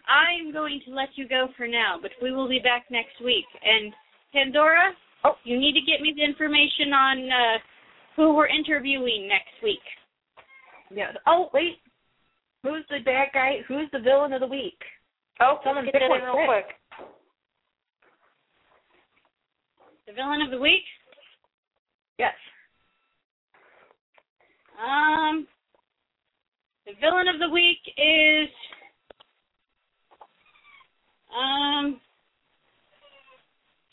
I'm going to let you go for now, but we will be back next week. And Pandora, you need to get me the information on who we're interviewing next week. Yes. Oh, wait. Who's the bad guy? Who's the villain of the week? Oh, someone get that in real quick. The villain of the week? Yes. The villain of the week is...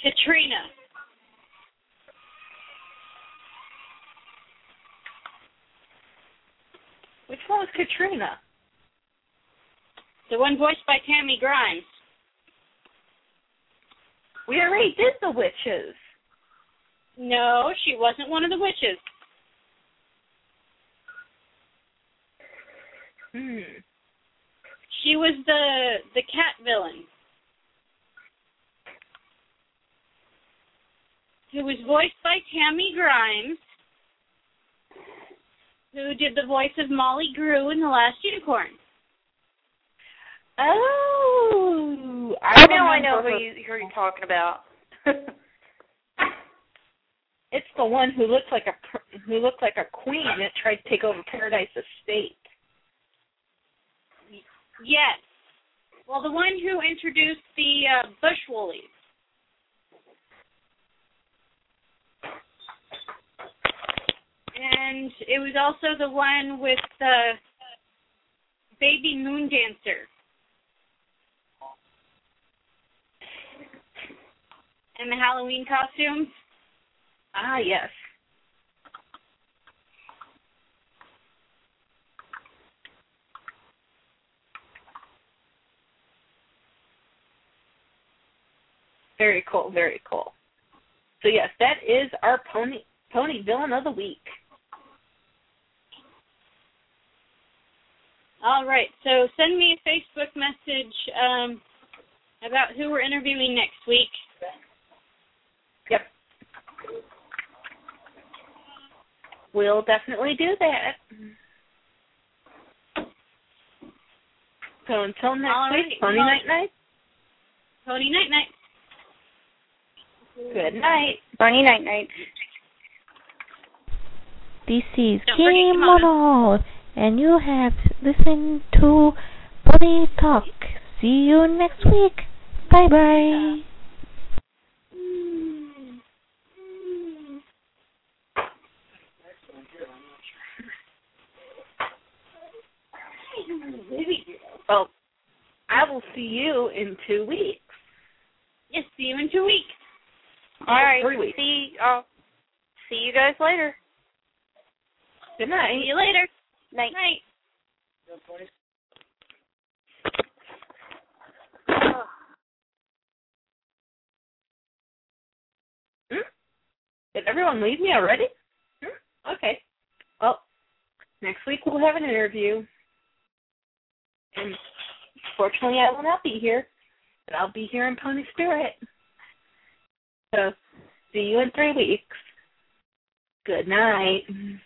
Katrina. Which one was Katrina? The one voiced by Tammy Grimes. We already did the witches. No, she wasn't one of the witches. Hmm. She was the cat villain. Who was voiced by Tammy Grimes, who did the voice of Molly Grew in The Last Unicorn. Oh, I know who you're talking about. It's the one who looked like a queen that tried to take over Paradise Estate. Yes. Well, the one who introduced the Bushwoolies. And it was also the one with the Baby Moon Dancer. And the Halloween costumes. Ah, yes. Very cool, very cool. So, yes, that is our pony villain of the week. All right, so send me a Facebook message about who we're interviewing next week. Yep. We'll definitely do that. So until next week, pony night-night. Pony night-night. Good night. Pony night-night. This is Kimono, and you have listened to Pony Talk. See you next week. Bye-bye. Well, I will see you in 2 weeks. Yes, see you in 2 weeks. All right. 3 weeks. See you guys later. Good night. See you later. Night. Night. Did everyone leave me already? Okay. Well, next week we'll have an interview. And fortunately, I will not be here, but I'll be here in Pony Spirit. So, see you in 3 weeks. Good night.